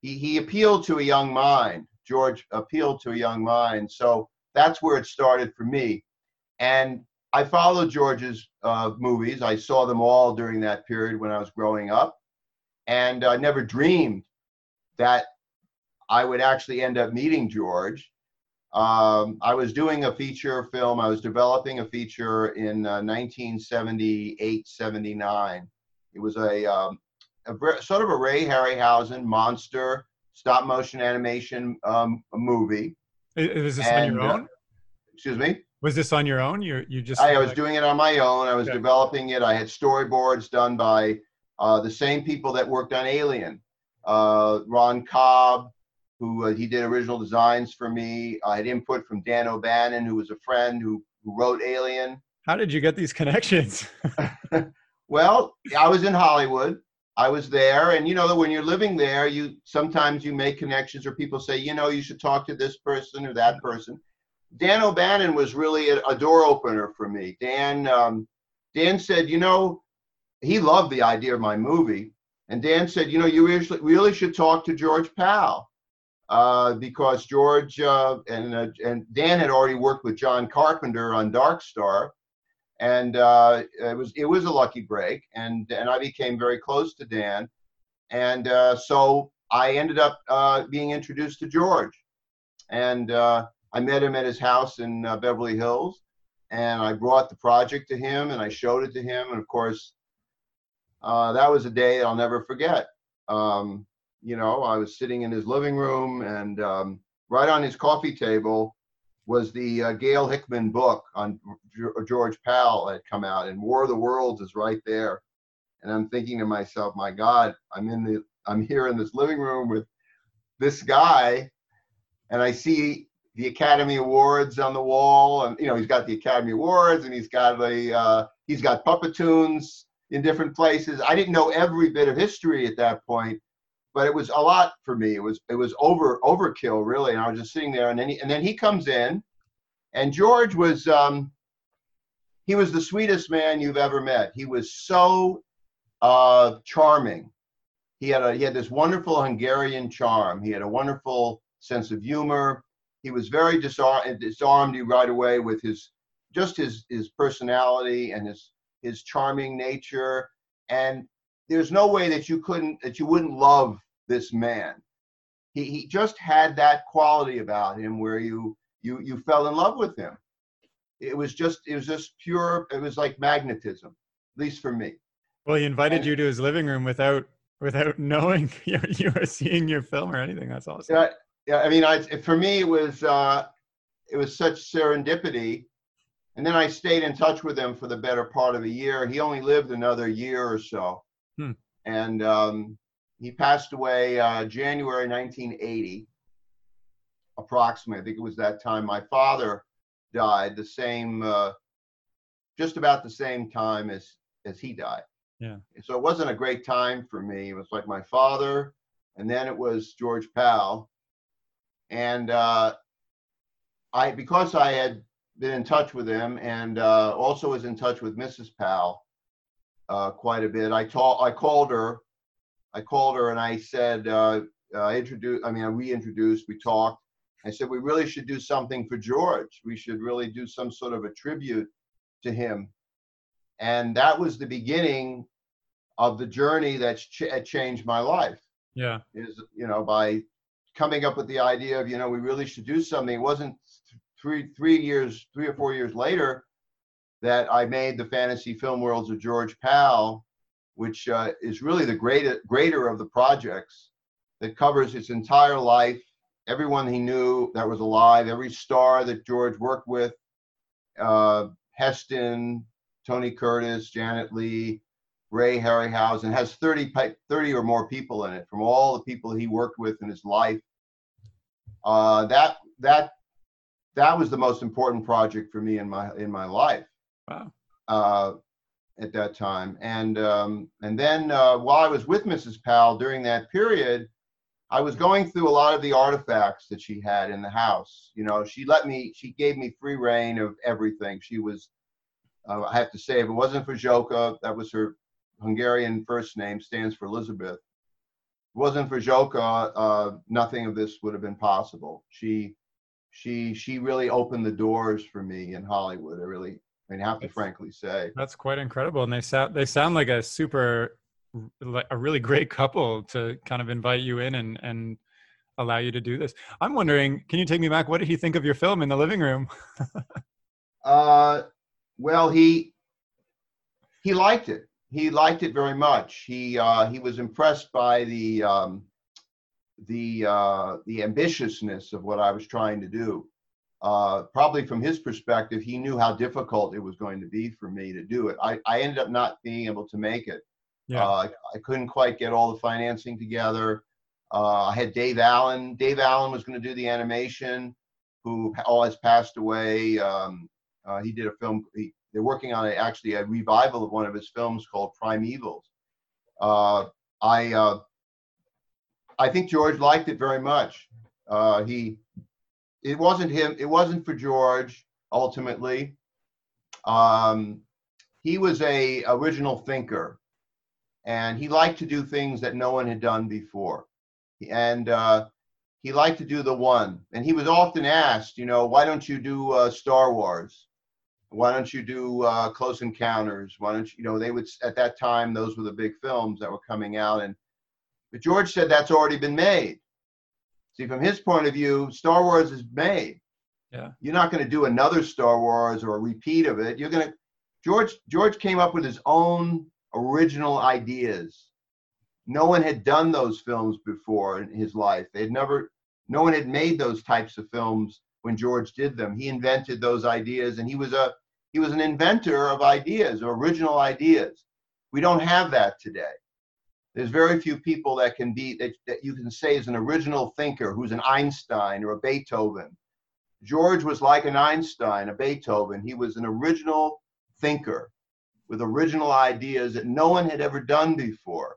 He he appealed to a young mind. George appealed to a young mind. So that's where it started for me. And I followed George's uh, movies. I saw them all during that period when I was growing up. And I never dreamed that I would actually end up meeting George. Um, I was doing a feature film. I was developing a feature in uh, nineteen seventy-eight, seventy-nine. It was a, um, a sort of a Ray Harryhausen monster stop motion animation um, movie. Is this and, on your own? Uh, excuse me? Was this on your own? You you just I was like... doing it on my own. I was okay. developing it. I had storyboards done by uh, the same people that worked on Alien. Uh, Ron Cobb, who uh, he did original designs for me. I had input from Dan O'Bannon, who was a friend who, who wrote Alien. How did you get these connections? Well, I was in Hollywood. I was there, and you know, when you're living there, you sometimes you make connections, or people say, you know, you should talk to this person or that person. Dan O'Bannon was really a, a door opener for me. Dan um, Dan said, you know, he loved the idea of my movie. And Dan said, you know, you really, really should talk to George Pal. Uh, because George uh, and, uh, and Dan had already worked with John Carpenter on Dark Star. And uh, it was it was a lucky break. And, and I became very close to Dan. And uh, so I ended up uh, being introduced to George. And... Uh, I met him at his house in uh, Beverly Hills, and I brought the project to him, and I showed it to him. And of course, uh, that was a day I'll never forget. Um, you know, I was sitting in his living room, and um, right on his coffee table was the uh, Gail Hickman book on G- George Pal that had come out, and War of the Worlds is right there. And I'm thinking to myself, my God, I'm in the, I'm here in this living room with this guy, and I see the Academy Awards on the wall, and you know, he's got the Academy Awards, and he's got the uh, he's got Puppetoons in different places. I didn't know every bit of history at that point, but it was a lot for me. It was it was over overkill really, and I was just sitting there, and then he, and then he comes in, and George was um, he was the sweetest man you've ever met. He was so uh, charming. He had a, he had this wonderful Hungarian charm. He had a wonderful sense of humor. He was very disarm- disarmed you right away with his just his his personality and his his charming nature. And there's no way that you couldn't that you wouldn't love this man. He he just had that quality about him where you you you fell in love with him. It was just it was just pure. It was like magnetism, at least for me. Well, he invited and, you to his living room without without knowing you, you were seeing your film or anything. That's awesome. Yeah. Yeah, I mean, I, for me, it was uh, it was such serendipity. And then I stayed in touch with him for the better part of a year. He only lived another year or so. Hmm. And um, he passed away uh, January nineteen eighty, approximately. I think it was that time my father died, the same, uh, just about the same time as, as he died. Yeah. So it wasn't a great time for me. It was like my father, and then it was George Pal. And uh, I, because I had been in touch with him, and uh, also was in touch with Missus Pal uh, quite a bit. I ta- I called her, I called her, and I said, uh, uh, introduce. I mean, we introduced, we talked. I said, we really should do something for George. We should really do some sort of a tribute to him. And that was the beginning of the journey that ch- changed my life. Yeah, is you know by. coming up with the idea of, you know, we really should do something. It wasn't three, three years, three or four years later that I made the fantasy film Worlds of George Pal, which uh, is really the greater, greater of the projects that covers his entire life, everyone he knew that was alive, every star that George worked with, uh, Heston, Tony Curtis, Janet Leigh, Ray Harryhausen, has thirty, thirty or more people in it from all the people he worked with in his life. Uh, that that that was the most important project for me in my in my life. Wow. Uh, at that time, and um, and then uh, while I was with Missus Pal during that period, I was going through a lot of the artifacts that she had in the house. You know, she let me, she gave me free reign of everything. She was, uh, I have to say, if it wasn't for Zsóka, that was her Hungarian first name, stands for Elizabeth. If it wasn't for Zsóka, uh, nothing of this would have been possible. She, she, she really opened the doors for me in Hollywood. I really, I mean, I have to that's, frankly say. That's quite incredible. And they sound, they sound like a super... a really great couple to kind of invite you in and, and allow you to do this. I'm wondering, can you take me back? What did he think of your film in the living room? uh, well, he, he liked it. He liked it very much. He, uh, he was impressed by the, um, the, uh, the ambitiousness of what I was trying to do. Uh, probably from his perspective, he knew how difficult it was going to be for me to do it. I, I ended up not being able to make it. Yeah. Uh, I couldn't quite get all the financing together. Uh, I had Dave Allen. Dave Allen was going to do the animation, who all has passed away. Um, uh, he did a film. He, they're working on a, actually a revival of one of his films called Primevals. Uh, I uh, I think George liked it very much. Uh, he it wasn't him. It wasn't for George ultimately. Um, he was a original thinker. And he liked to do things that no one had done before. And uh, he liked to do the one. And he was often asked, you know, why don't you do uh, Star Wars? Why don't you do uh, Close Encounters? Why don't you, you know, they would, at that time, those were the big films that were coming out. And but George said that's already been made. See, from his point of view, Star Wars is made. Yeah. You're not going to do another Star Wars or a repeat of it. You're going to, George, George came up with his own original ideas. No one had done those films before in his life. They had never, no one had made those types of films when George did them. He invented those ideas, and he was a, he was an inventor of ideas, original ideas. We don't have that today. There's very few people that can be, that, that you can say is an original thinker, who's an Einstein or a Beethoven. George was like an Einstein, a Beethoven. He was an original thinker with original ideas that no one had ever done before.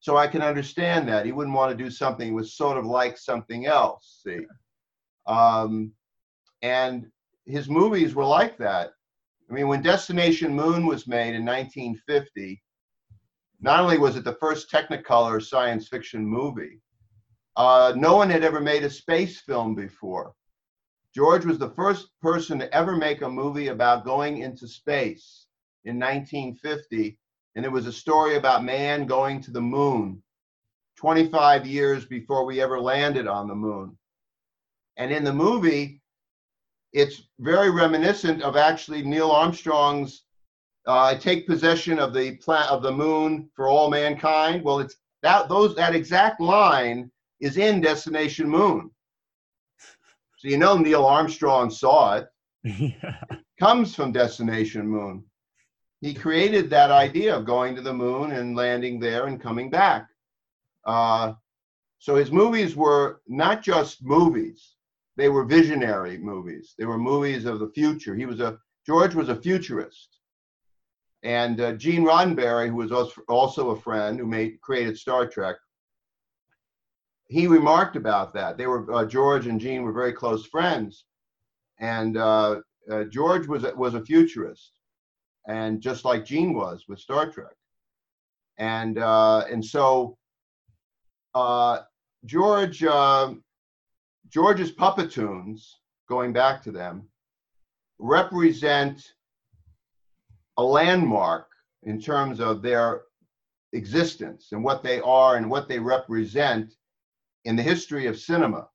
So I can understand that. He wouldn't want to do something that was sort of like something else, see? Um, and his movies were like that. I mean, when Destination Moon was made in nineteen fifty, not only was it the first Technicolor science fiction movie, uh, no one had ever made a space film before. George was the first person to ever make a movie about going into space. In nineteen fifty, and it was a story about man going to the moon twenty-five years before we ever landed on the moon. And in the movie, it's very reminiscent of actually Neil Armstrong's uh, "Take Possession of the Pla- of the Moon for All Mankind." Well, it's that those that exact line is in Destination Moon, so you know Neil Armstrong saw it. Yeah. It comes from Destination Moon. He created that idea of going to the moon and landing there and coming back. Uh, so his movies were not just movies. They were visionary movies. They were movies of the future. He was a, George was a futurist. And uh, Gene Roddenberry, who was also a friend who made, created Star Trek, he remarked about that. They were, uh, George and Gene were very close friends. And uh, uh, George was, was a futurist. And just like Gene was with Star Trek. And uh, and so uh, George, uh, George's Puppetoons, going back to them, represent a landmark in terms of their existence and what they are and what they represent in the history of cinema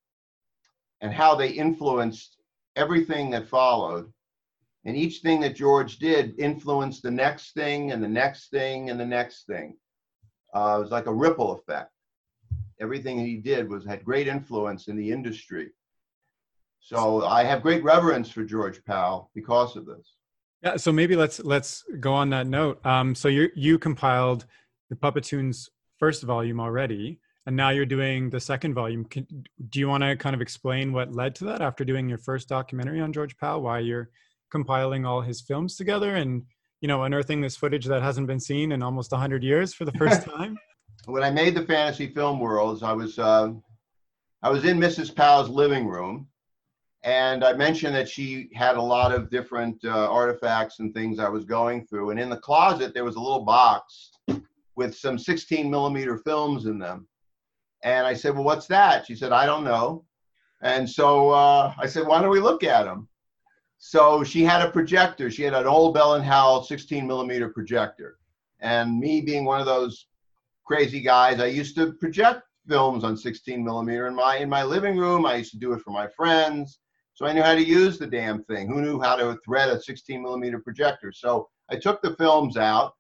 and how they influenced everything that followed. And each thing that George did influenced the next thing and the next thing and the next thing. Uh, it was like a ripple effect. Everything he did was had great influence in the industry. So I have great reverence for George Pal because of this. Yeah. So maybe let's let's go on that note. Um, so you you compiled the Puppetoons first volume already, and now you're doing the second volume. Can, do you want to kind of explain what led to that after doing your first documentary on George Pal? Why you're compiling all his films together and, you know, unearthing this footage that hasn't been seen in almost one hundred years for the first time? When I made the Fantasy Film Worlds, I was uh, I was in Missus Pal's living room, and I mentioned that she had a lot of different uh, artifacts and things I was going through. And in the closet, there was a little box with some sixteen millimeter films in them. And I said, well, what's that? She said, I don't know. And so uh, I said, why don't we look at them? So she had a projector. She had an old Bell and Howell sixteen millimeter projector. And me being one of those crazy guys, I used to project films on sixteen millimeter in my in my living room. I used to do it for my friends. So I knew how to use the damn thing. Who knew how to thread a sixteen millimeter projector? So I took the films out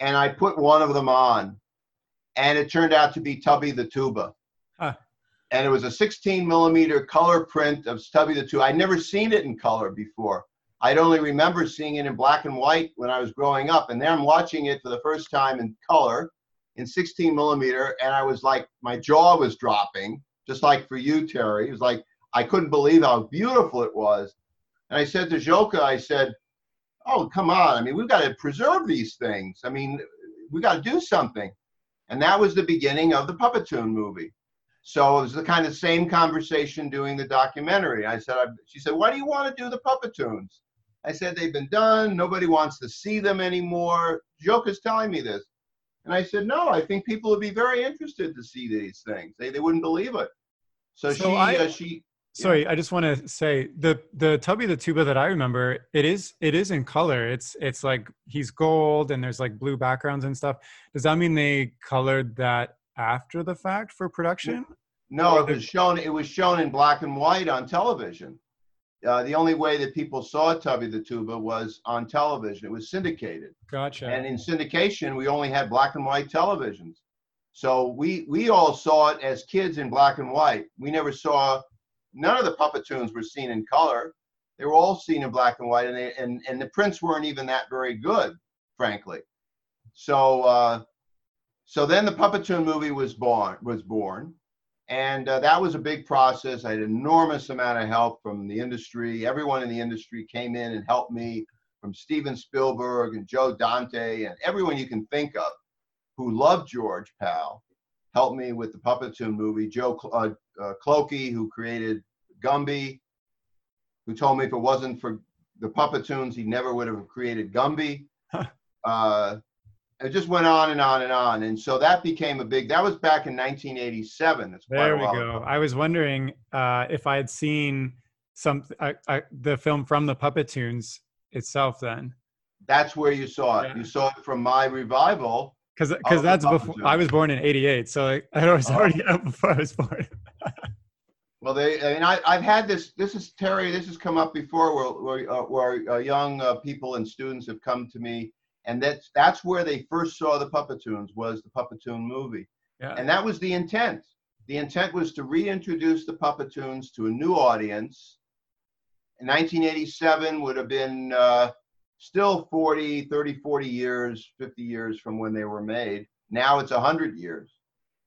and I put one of them on, and it turned out to be Tubby the Tuba. Huh. And it was a sixteen millimeter color print of Tubby the Tuba. I'd never seen it in color before. I'd only remember seeing it in black and white when I was growing up. And then I'm watching it for the first time in color in sixteen millimeter. And I was like, my jaw was dropping, just like for you, Terry. It was like, I couldn't believe how beautiful it was. And I said to Joka, I said, oh, come on. I mean, we've got to preserve these things. I mean, we got to do something. And that was the beginning of the Puppetoon movie. So it was the kind of same conversation doing the documentary. I said, I, she said, why do you want to do the Puppetoons? I said, they've been done. Nobody wants to see them anymore. Joka's telling me this. And I said, no, I think people would be very interested to see these things. They they wouldn't believe it. So, so she, I, uh, she. Sorry, yeah. I just want to say the the Tubby the Tuba that I remember, it is it is in color. It's it's like he's gold and there's like blue backgrounds and stuff. Does that mean they colored that after the fact for production? No, it was shown. It was shown in black and white on television. Uh, the only way that people saw Tubby the Tuba was on television. It was syndicated. Gotcha. And in syndication, we only had black and white televisions. So we we all saw it as kids in black and white. We never saw, none of the Puppetoons were seen in color. They were all seen in black and white, and they, and, and the prints weren't even that very good, frankly. So uh, so then the Puppetoon movie was born, was born. And uh, that was a big process. I had an enormous amount of help from the industry. Everyone in the industry came in and helped me, from Steven Spielberg and Joe Dante and everyone you can think of who loved George Pal, helped me with the Puppetoon movie. Joe uh, uh, Kloke, who created Gumby, who told me if it wasn't for the Puppetoons, he never would have created Gumby. uh, It just went on and on and on. And so that became a big, that was back in nineteen eighty-seven. That's quite there we go. Ago. I was wondering uh, if I had seen some I, I, the film from the Puppetoons itself then. That's where you saw it. Yeah. You saw it from my revival. Because that's before, I was born in eighty-eight. So I, I was already out before I was born. Well, they, I mean, I, I've had this, this is Terry, this has come up before where, where, uh, where uh, young uh, people and students have come to me. And that's that's where they first saw the Puppetoons, was the Puppetoon movie. Yeah. And that was the intent. The intent was to reintroduce the Puppetoons to a new audience. In nineteen eighty-seven would have been uh, still forty, thirty, forty years, fifty years from when they were made. Now it's one hundred years.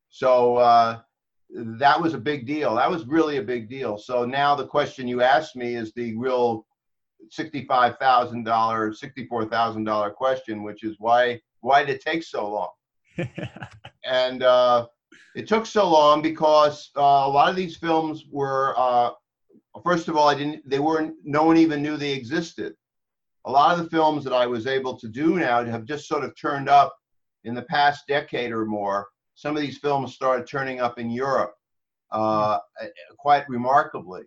So uh, that was a big deal. That was really a big deal. So now the question you asked me is the real sixty-five thousand dollars, sixty-four thousand dollars question, which is why why did it take so long? And uh, it took so long because uh, a lot of these films were, uh, first of all, I didn't. They weren't. No one even knew they existed. A lot of the films that I was able to do now have just sort of turned up in the past decade or more. Some of these films started turning up in Europe uh, quite remarkably.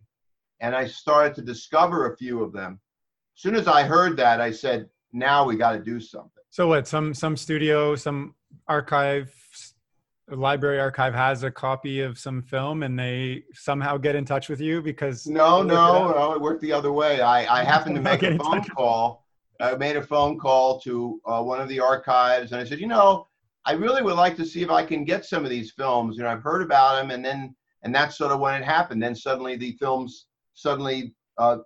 And I started to discover a few of them. As soon as I heard that, I said, now we got to do something. So what, some some studio, some archive the library archive has a copy of some film and they somehow get in touch with you because... No, no, no, it worked the other way. I, I happened to make a phone call. I made a phone call to uh, one of the archives and I said, you know, I really would like to see if I can get some of these films. You know, I've heard about them, and then, and that's sort of when it happened. Then suddenly the films suddenly uh,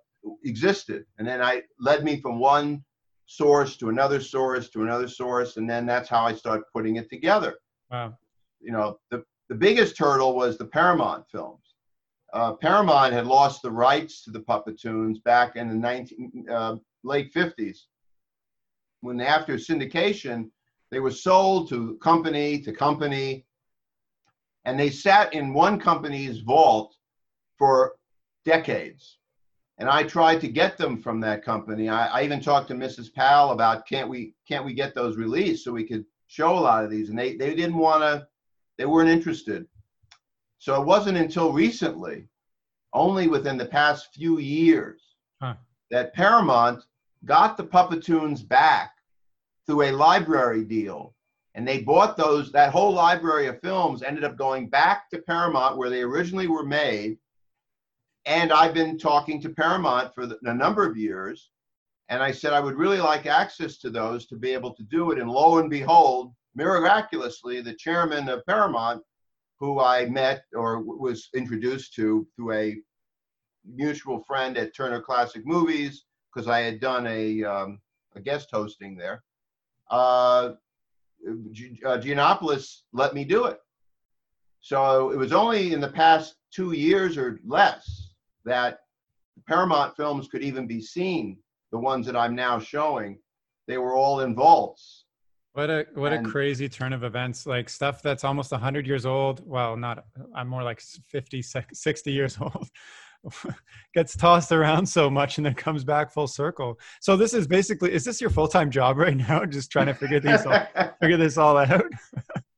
existed. And then I led me from one source to another source to another source. And then that's how I started putting it together. Wow. You know, the, the biggest hurdle was the Paramount films. Uh, Paramount had lost the rights to the Puppetoons back in the nineteen, uh, late fifties when after syndication, they were sold to company to company, and they sat in one company's vault for decades. And I tried to get them from that company. I, I even talked to Missus Pal about can't we can't we get those released so we could show a lot of these, and they they didn't want to, they weren't interested. So it wasn't until recently, only within the past few years, huh. that Paramount got the Puppetoons back through a library deal, and they bought those, that whole library of films ended up going back to Paramount where they originally were made. And I've been talking to Paramount for the, a number of years, and I said I would really like access to those to be able to do it. And lo and behold, miraculously, the chairman of Paramount, who I met or w- was introduced to through a mutual friend at Turner Classic Movies, because I had done a, um, a guest hosting there, Uh, G- uh, Giannopoulos let me do it. So it was only in the past two years or less that Paramount films could even be seen, the ones that I'm now showing. They were all in vaults. What a what and, a crazy turn of events, like stuff that's almost one hundred years old. Well, not, I'm more like fifty, sixty years old. Gets tossed around so much and then comes back full circle. So this is basically, is this your full-time job right now? Just trying to figure these all, figure this all out?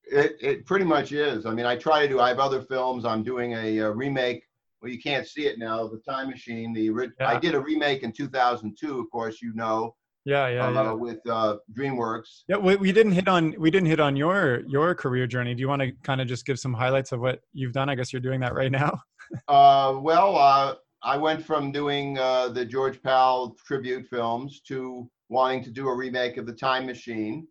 it it pretty much is. I mean, I try to do, I have other films. I'm doing a, a remake. Well, you can't see it now. The Time Machine. The yeah. I did a remake in two thousand two, of course, you know. Yeah, yeah, uh, yeah. With uh, DreamWorks. Yeah, we, we didn't hit on we didn't hit on your your career journey. Do you want to kind of just give some highlights of what you've done? I guess you're doing that right now. uh, well, uh, I went from doing uh, the George Pal tribute films to wanting to do a remake of The Time Machine,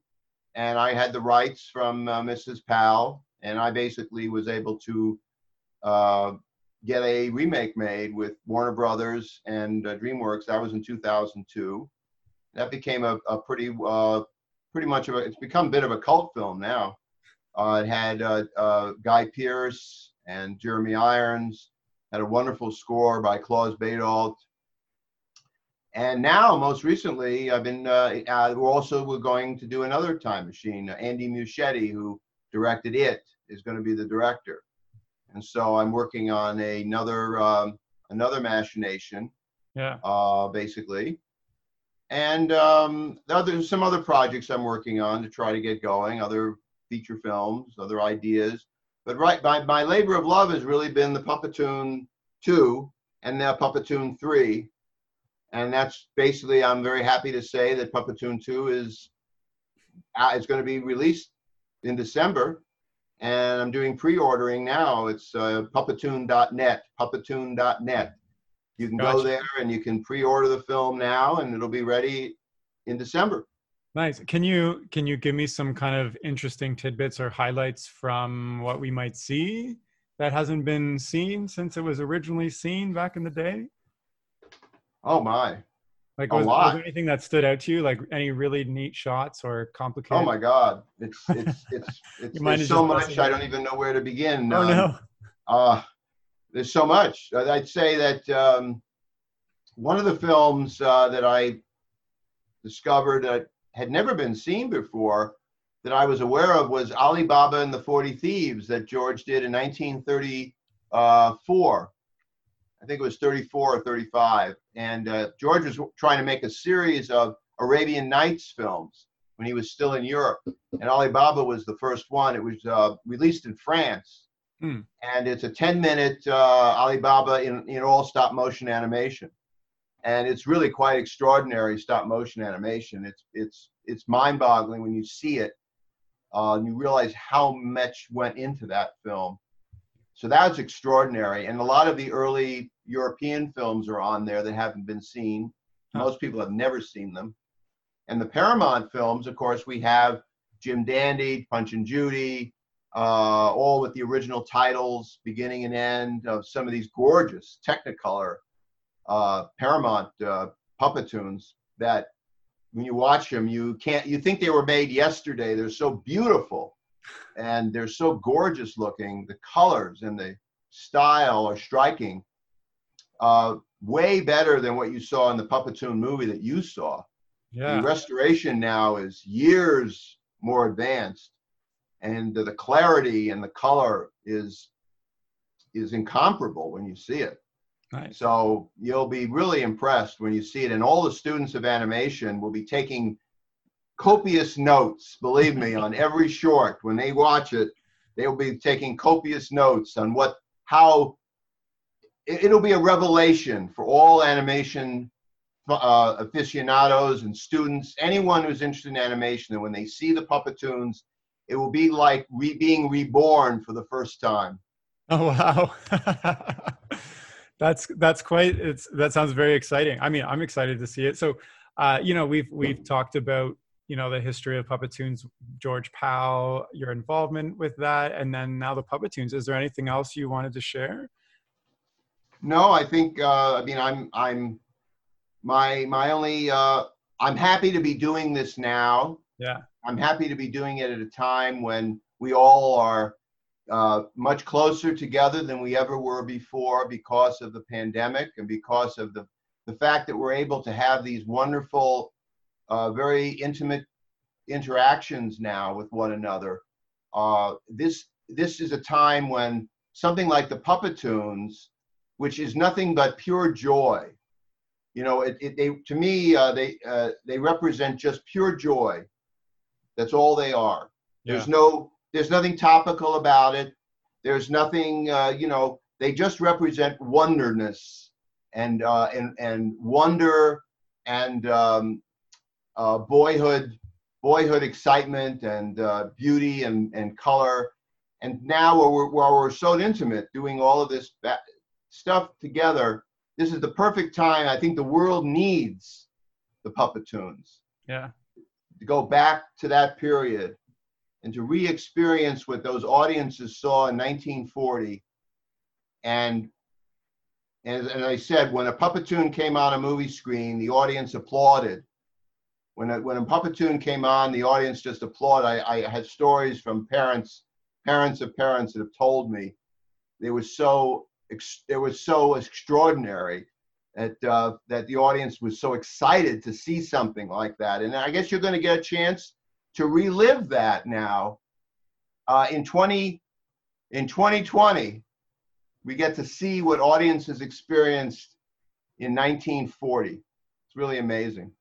and I had the rights from uh, Missus Pal, and I basically was able to uh, get a remake made with Warner Brothers and uh, DreamWorks. That was in two thousand two. That became a, a pretty, uh, pretty much of a, it's become a bit of a cult film now. Uh, it had uh, uh, Guy Pearce and Jeremy Irons, had a wonderful score by Klaus Badalt. And now, most recently, I've been, uh, uh, we're also, we're going to do another Time Machine. Uh, Andy Muschietti, who directed it, is going to be the director. And so I'm working on a, another, um, another machination, yeah. uh, basically. And um, there's some other projects I'm working on to try to get going, other feature films, other ideas. But right, my, my labor of love has really been the Puppetoon two and now Puppetoon three. And that's basically, I'm very happy to say that Puppetoon two is, uh, is going to be released in December. And I'm doing pre-ordering now. It's uh, puppetoon dot net, puppetoon dot net. You can gotcha. Go there and you can pre-order the film now, and it'll be ready in December. Nice. Can you can you give me some kind of interesting tidbits or highlights from what we might see that hasn't been seen since it was originally seen back in the day? Oh my! Like, was, was there anything that stood out to you? Like any really neat shots or complicated? Oh my God! It's it's it's it's there's so much. I don't even know where to begin. Oh um, no. Uh, There's so much. I'd say that um, one of the films uh, that I discovered that had never been seen before that I was aware of was Ali Baba and the forty Thieves that George did in nineteen thirty-four. I think it was thirty-four or thirty-five. And uh, George was trying to make a series of Arabian Nights films when he was still in Europe. And Ali Baba was the first one. It was uh, released in France. Mm. And it's a ten-minute uh, Ali Baba in, in all stop-motion animation, and it's really quite extraordinary stop-motion animation. It's it's it's mind-boggling when you see it. Uh, and you realize how much went into that film. So that's extraordinary. And a lot of the early European films are on there that haven't been seen. Most people have never seen them. And the Paramount films, of course, we have Jim Dandy, Punch and Judy, uh, all with the original titles, beginning and end of some of these gorgeous Technicolor uh, Paramount uh, Puppetoons that when you watch them, you can't, you think they were made yesterday. They're so beautiful and they're so gorgeous looking. The colors and the style are striking. Uh, way better than what you saw in the Puppetoon movie that you saw. Yeah. The restoration now is years more advanced, and the, the clarity and the color is is incomparable when you see it. Nice. So you'll be really impressed when you see it, and all the students of animation will be taking copious notes, believe me, on every short. When they watch it, they will be taking copious notes on what, how, it, it'll be a revelation for all animation Uh, aficionados and students, anyone who's interested in animation, and when they see the Puppetoons, it will be like re- being reborn for the first time. Oh wow, that's that's quite. It's that sounds very exciting. I mean, I'm excited to see it. So, uh, you know, we've we've talked about you know the history of Puppetoons, George Pal, your involvement with that, and then now the Puppetoons. Is there anything else you wanted to share? No, I think. Uh, I mean, I'm I'm. My my only, uh, I'm happy to be doing this now. Yeah. I'm happy to be doing it at a time when we all are uh, much closer together than we ever were before because of the pandemic and because of the, the fact that we're able to have these wonderful, uh, very intimate interactions now with one another. Uh, this this is a time when something like the Puppetoons, which is nothing but pure joy, you know, it, it, they to me, uh, they uh, they represent just pure joy. That's all they are. Yeah. There's no, there's nothing topical about it. There's nothing, uh, you know, they just represent wonderness and uh, and and wonder and um, uh, boyhood, boyhood excitement and uh, beauty and, and color. And now while we're, while we're so intimate, doing all of this ba- stuff together. This is the perfect time. I think the world needs the Puppetoons. Yeah. To go back to that period and to re-experience what those audiences saw in nineteen forty. And as and I said, when a Puppetoon came on a movie screen, the audience applauded. When a, when a Puppetoon came on, the audience just applauded. I, I had stories from parents, parents of parents that have told me they were so... It was so extraordinary that uh, that the audience was so excited to see something like that. And I guess you're going to get a chance to relive that now. Uh, in twenty in twenty twenty, we get to see what audiences experienced in nineteen forty. It's really amazing.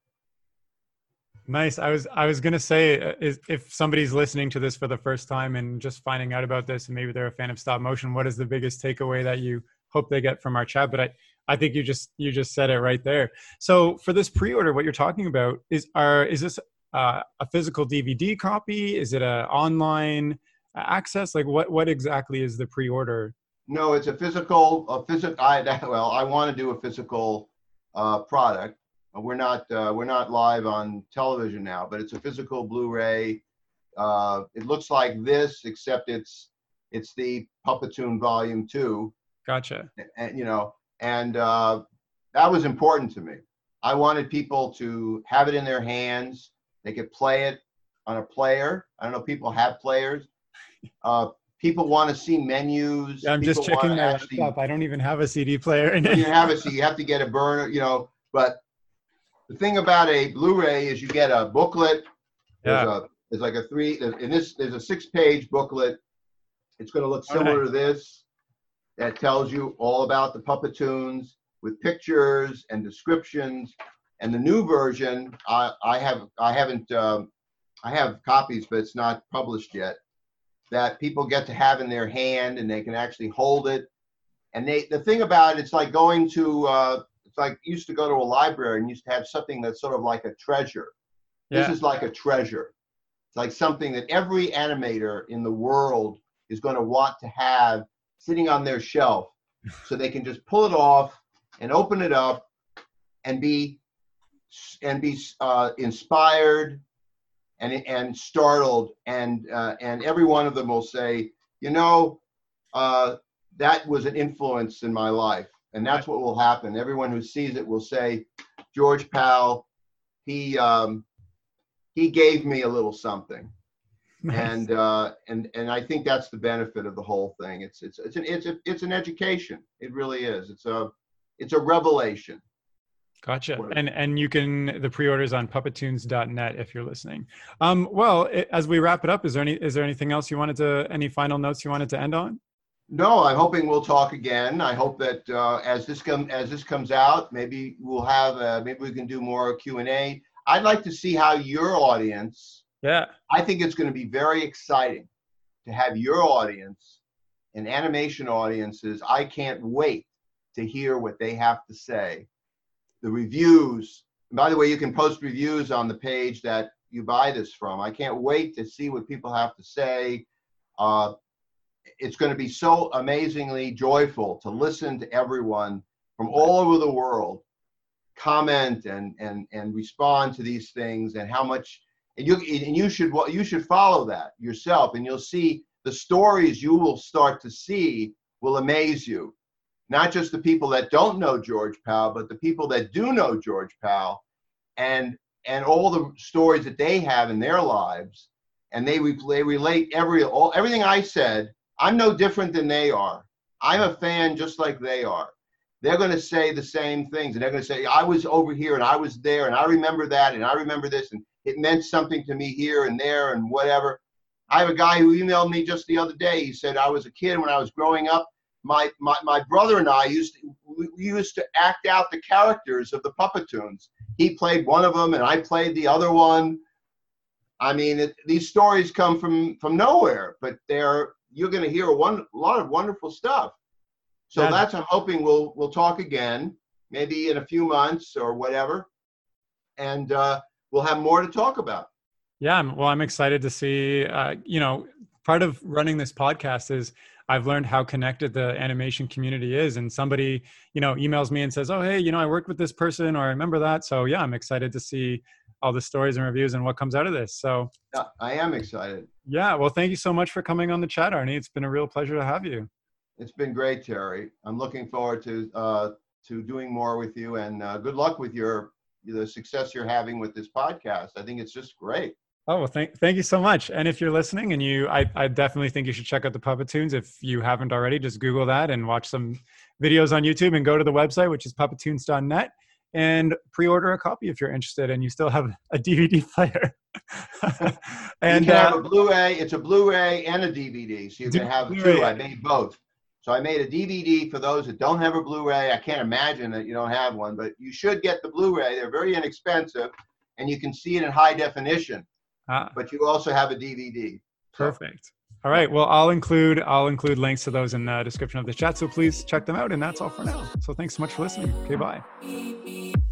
Nice. I was I was going to say, uh, is, if somebody's listening to this for the first time and just finding out about this, and maybe they're a fan of stop motion, what is the biggest takeaway that you hope they get from our chat? But I, I think you just you just said it right there. So for this pre-order, what you're talking about is are is this uh, a physical D V D copy? Is it a online access? Like what what exactly is the pre-order? No, it's a physical a physical. I well, I want to do a physical uh, product. We're not uh, we're not live on television now, but it's a physical Blu-ray. Uh, it looks like this, except it's it's the Puppetoon Volume Two. Gotcha. And, and you know, and uh, that was important to me. I wanted people to have it in their hands. They could play it on a player. I don't know. People have players. Uh, people want to see menus. Yeah, I'm people just checking my actually, laptop. I don't even have a C D player. You have it, so you have to get a burner. You know, but. The thing about a Blu-ray is you get a booklet. Yeah. There's, a, there's like a three, in this, there's a six-page booklet. It's going to look similar okay. to this. That tells you all about the Puppetoons with pictures and descriptions. And the new version, I, I have, I haven't, um, I have copies, but it's not published yet. That people get to have in their hand, and they can actually hold it. And they, the thing about it, it's like going to. Uh, It's like you used to go to a library and used to have something that's sort of like a treasure. Yeah. This is like a treasure. like something that every animator in the world is going to want to have sitting on their shelf so they can just pull it off and open it up and be and be uh, inspired and and startled. And uh, and every one of them will say, you know, uh, that was an influence in my life. And that's what will happen. Everyone who sees it will say, George Pal, he um, he gave me a little something. Nice. And uh, and and I think that's the benefit of the whole thing. It's it's it's an it's a, it's an education. It really is. It's a it's a revelation. Gotcha. And and you can, the pre-orders on puppetoons dot net if you're listening. Um, well, it, as we wrap it up, is there any is there anything else you wanted to any final notes you wanted to end on? No, I'm hoping we'll talk again. I hope that uh, as this come as this comes out, maybe we'll have uh, maybe we can do more Q and A. I'd like to see how your audience. Yeah. I think it's going to be very exciting to have your audience and animation audiences. I can't wait to hear what they have to say. The reviews, by the way, you can post reviews on the page that you buy this from. I can't wait to see what people have to say. Uh, it's going to be so amazingly joyful to listen to everyone from all over the world comment and and and respond to these things, and how much, and you and you should you should follow that yourself, and you'll see the stories you will start to see will amaze you. Not just the people that don't know George Pal, but the people that do know George Pal, and and all the stories that they have in their lives, and they they relate every all everything I said. I'm no different than they are. I'm a fan just like they are. They're going to say the same things, and they're going to say, "I was over here, and I was there, and I remember that, and I remember this, and it meant something to me here and there and whatever." I have a guy who emailed me just the other day. He said, "I was a kid when I was growing up. My, my my brother and I used to, we used to act out the characters of the Puppetoons. He played one of them and I played the other one." I mean, it, these stories come from, from nowhere, but they're you're going to hear a, one, a lot of wonderful stuff. So that's, that's I'm hoping we'll we'll talk again, maybe in a few months or whatever, and uh, we'll have more to talk about. Yeah, well, I'm excited to see. Uh, you know, part of running this podcast is, I've learned how connected the animation community is, and somebody, you know, emails me and says, "Oh, hey, you know, I worked with this person, or I remember that." So yeah, I'm excited to see all the stories and reviews and what comes out of this. So yeah, I am excited. Yeah. Well, thank you so much for coming on the chat, Arnie. It's been a real pleasure to have you. It's been great, Terry. I'm looking forward to, uh, to doing more with you, and uh, good luck with your, the success you're having with this podcast. I think it's just great. Oh, well, thank, thank you so much. And if you're listening and you, I, I definitely think you should check out the Puppetoons. If you haven't already, just Google that and watch some videos on YouTube, and go to the website, which is puppetoons dot net, and pre-order a copy if you're interested and you still have a D V D player. And you can uh, have a Blu-ray. It's a Blu-ray and a D V D. So you can have Blu-ray. Two. I made both. So I made a D V D for those that don't have a Blu-ray. I can't imagine that you don't have one, but you should get the Blu-ray. They're very inexpensive and you can see it in high definition. Ah. But you also have a D V D. Perfect. All right. Well, I'll include I'll include links to those in the description of the chat, so please check them out. And that's all for now. So thanks so much for listening. Okay, bye.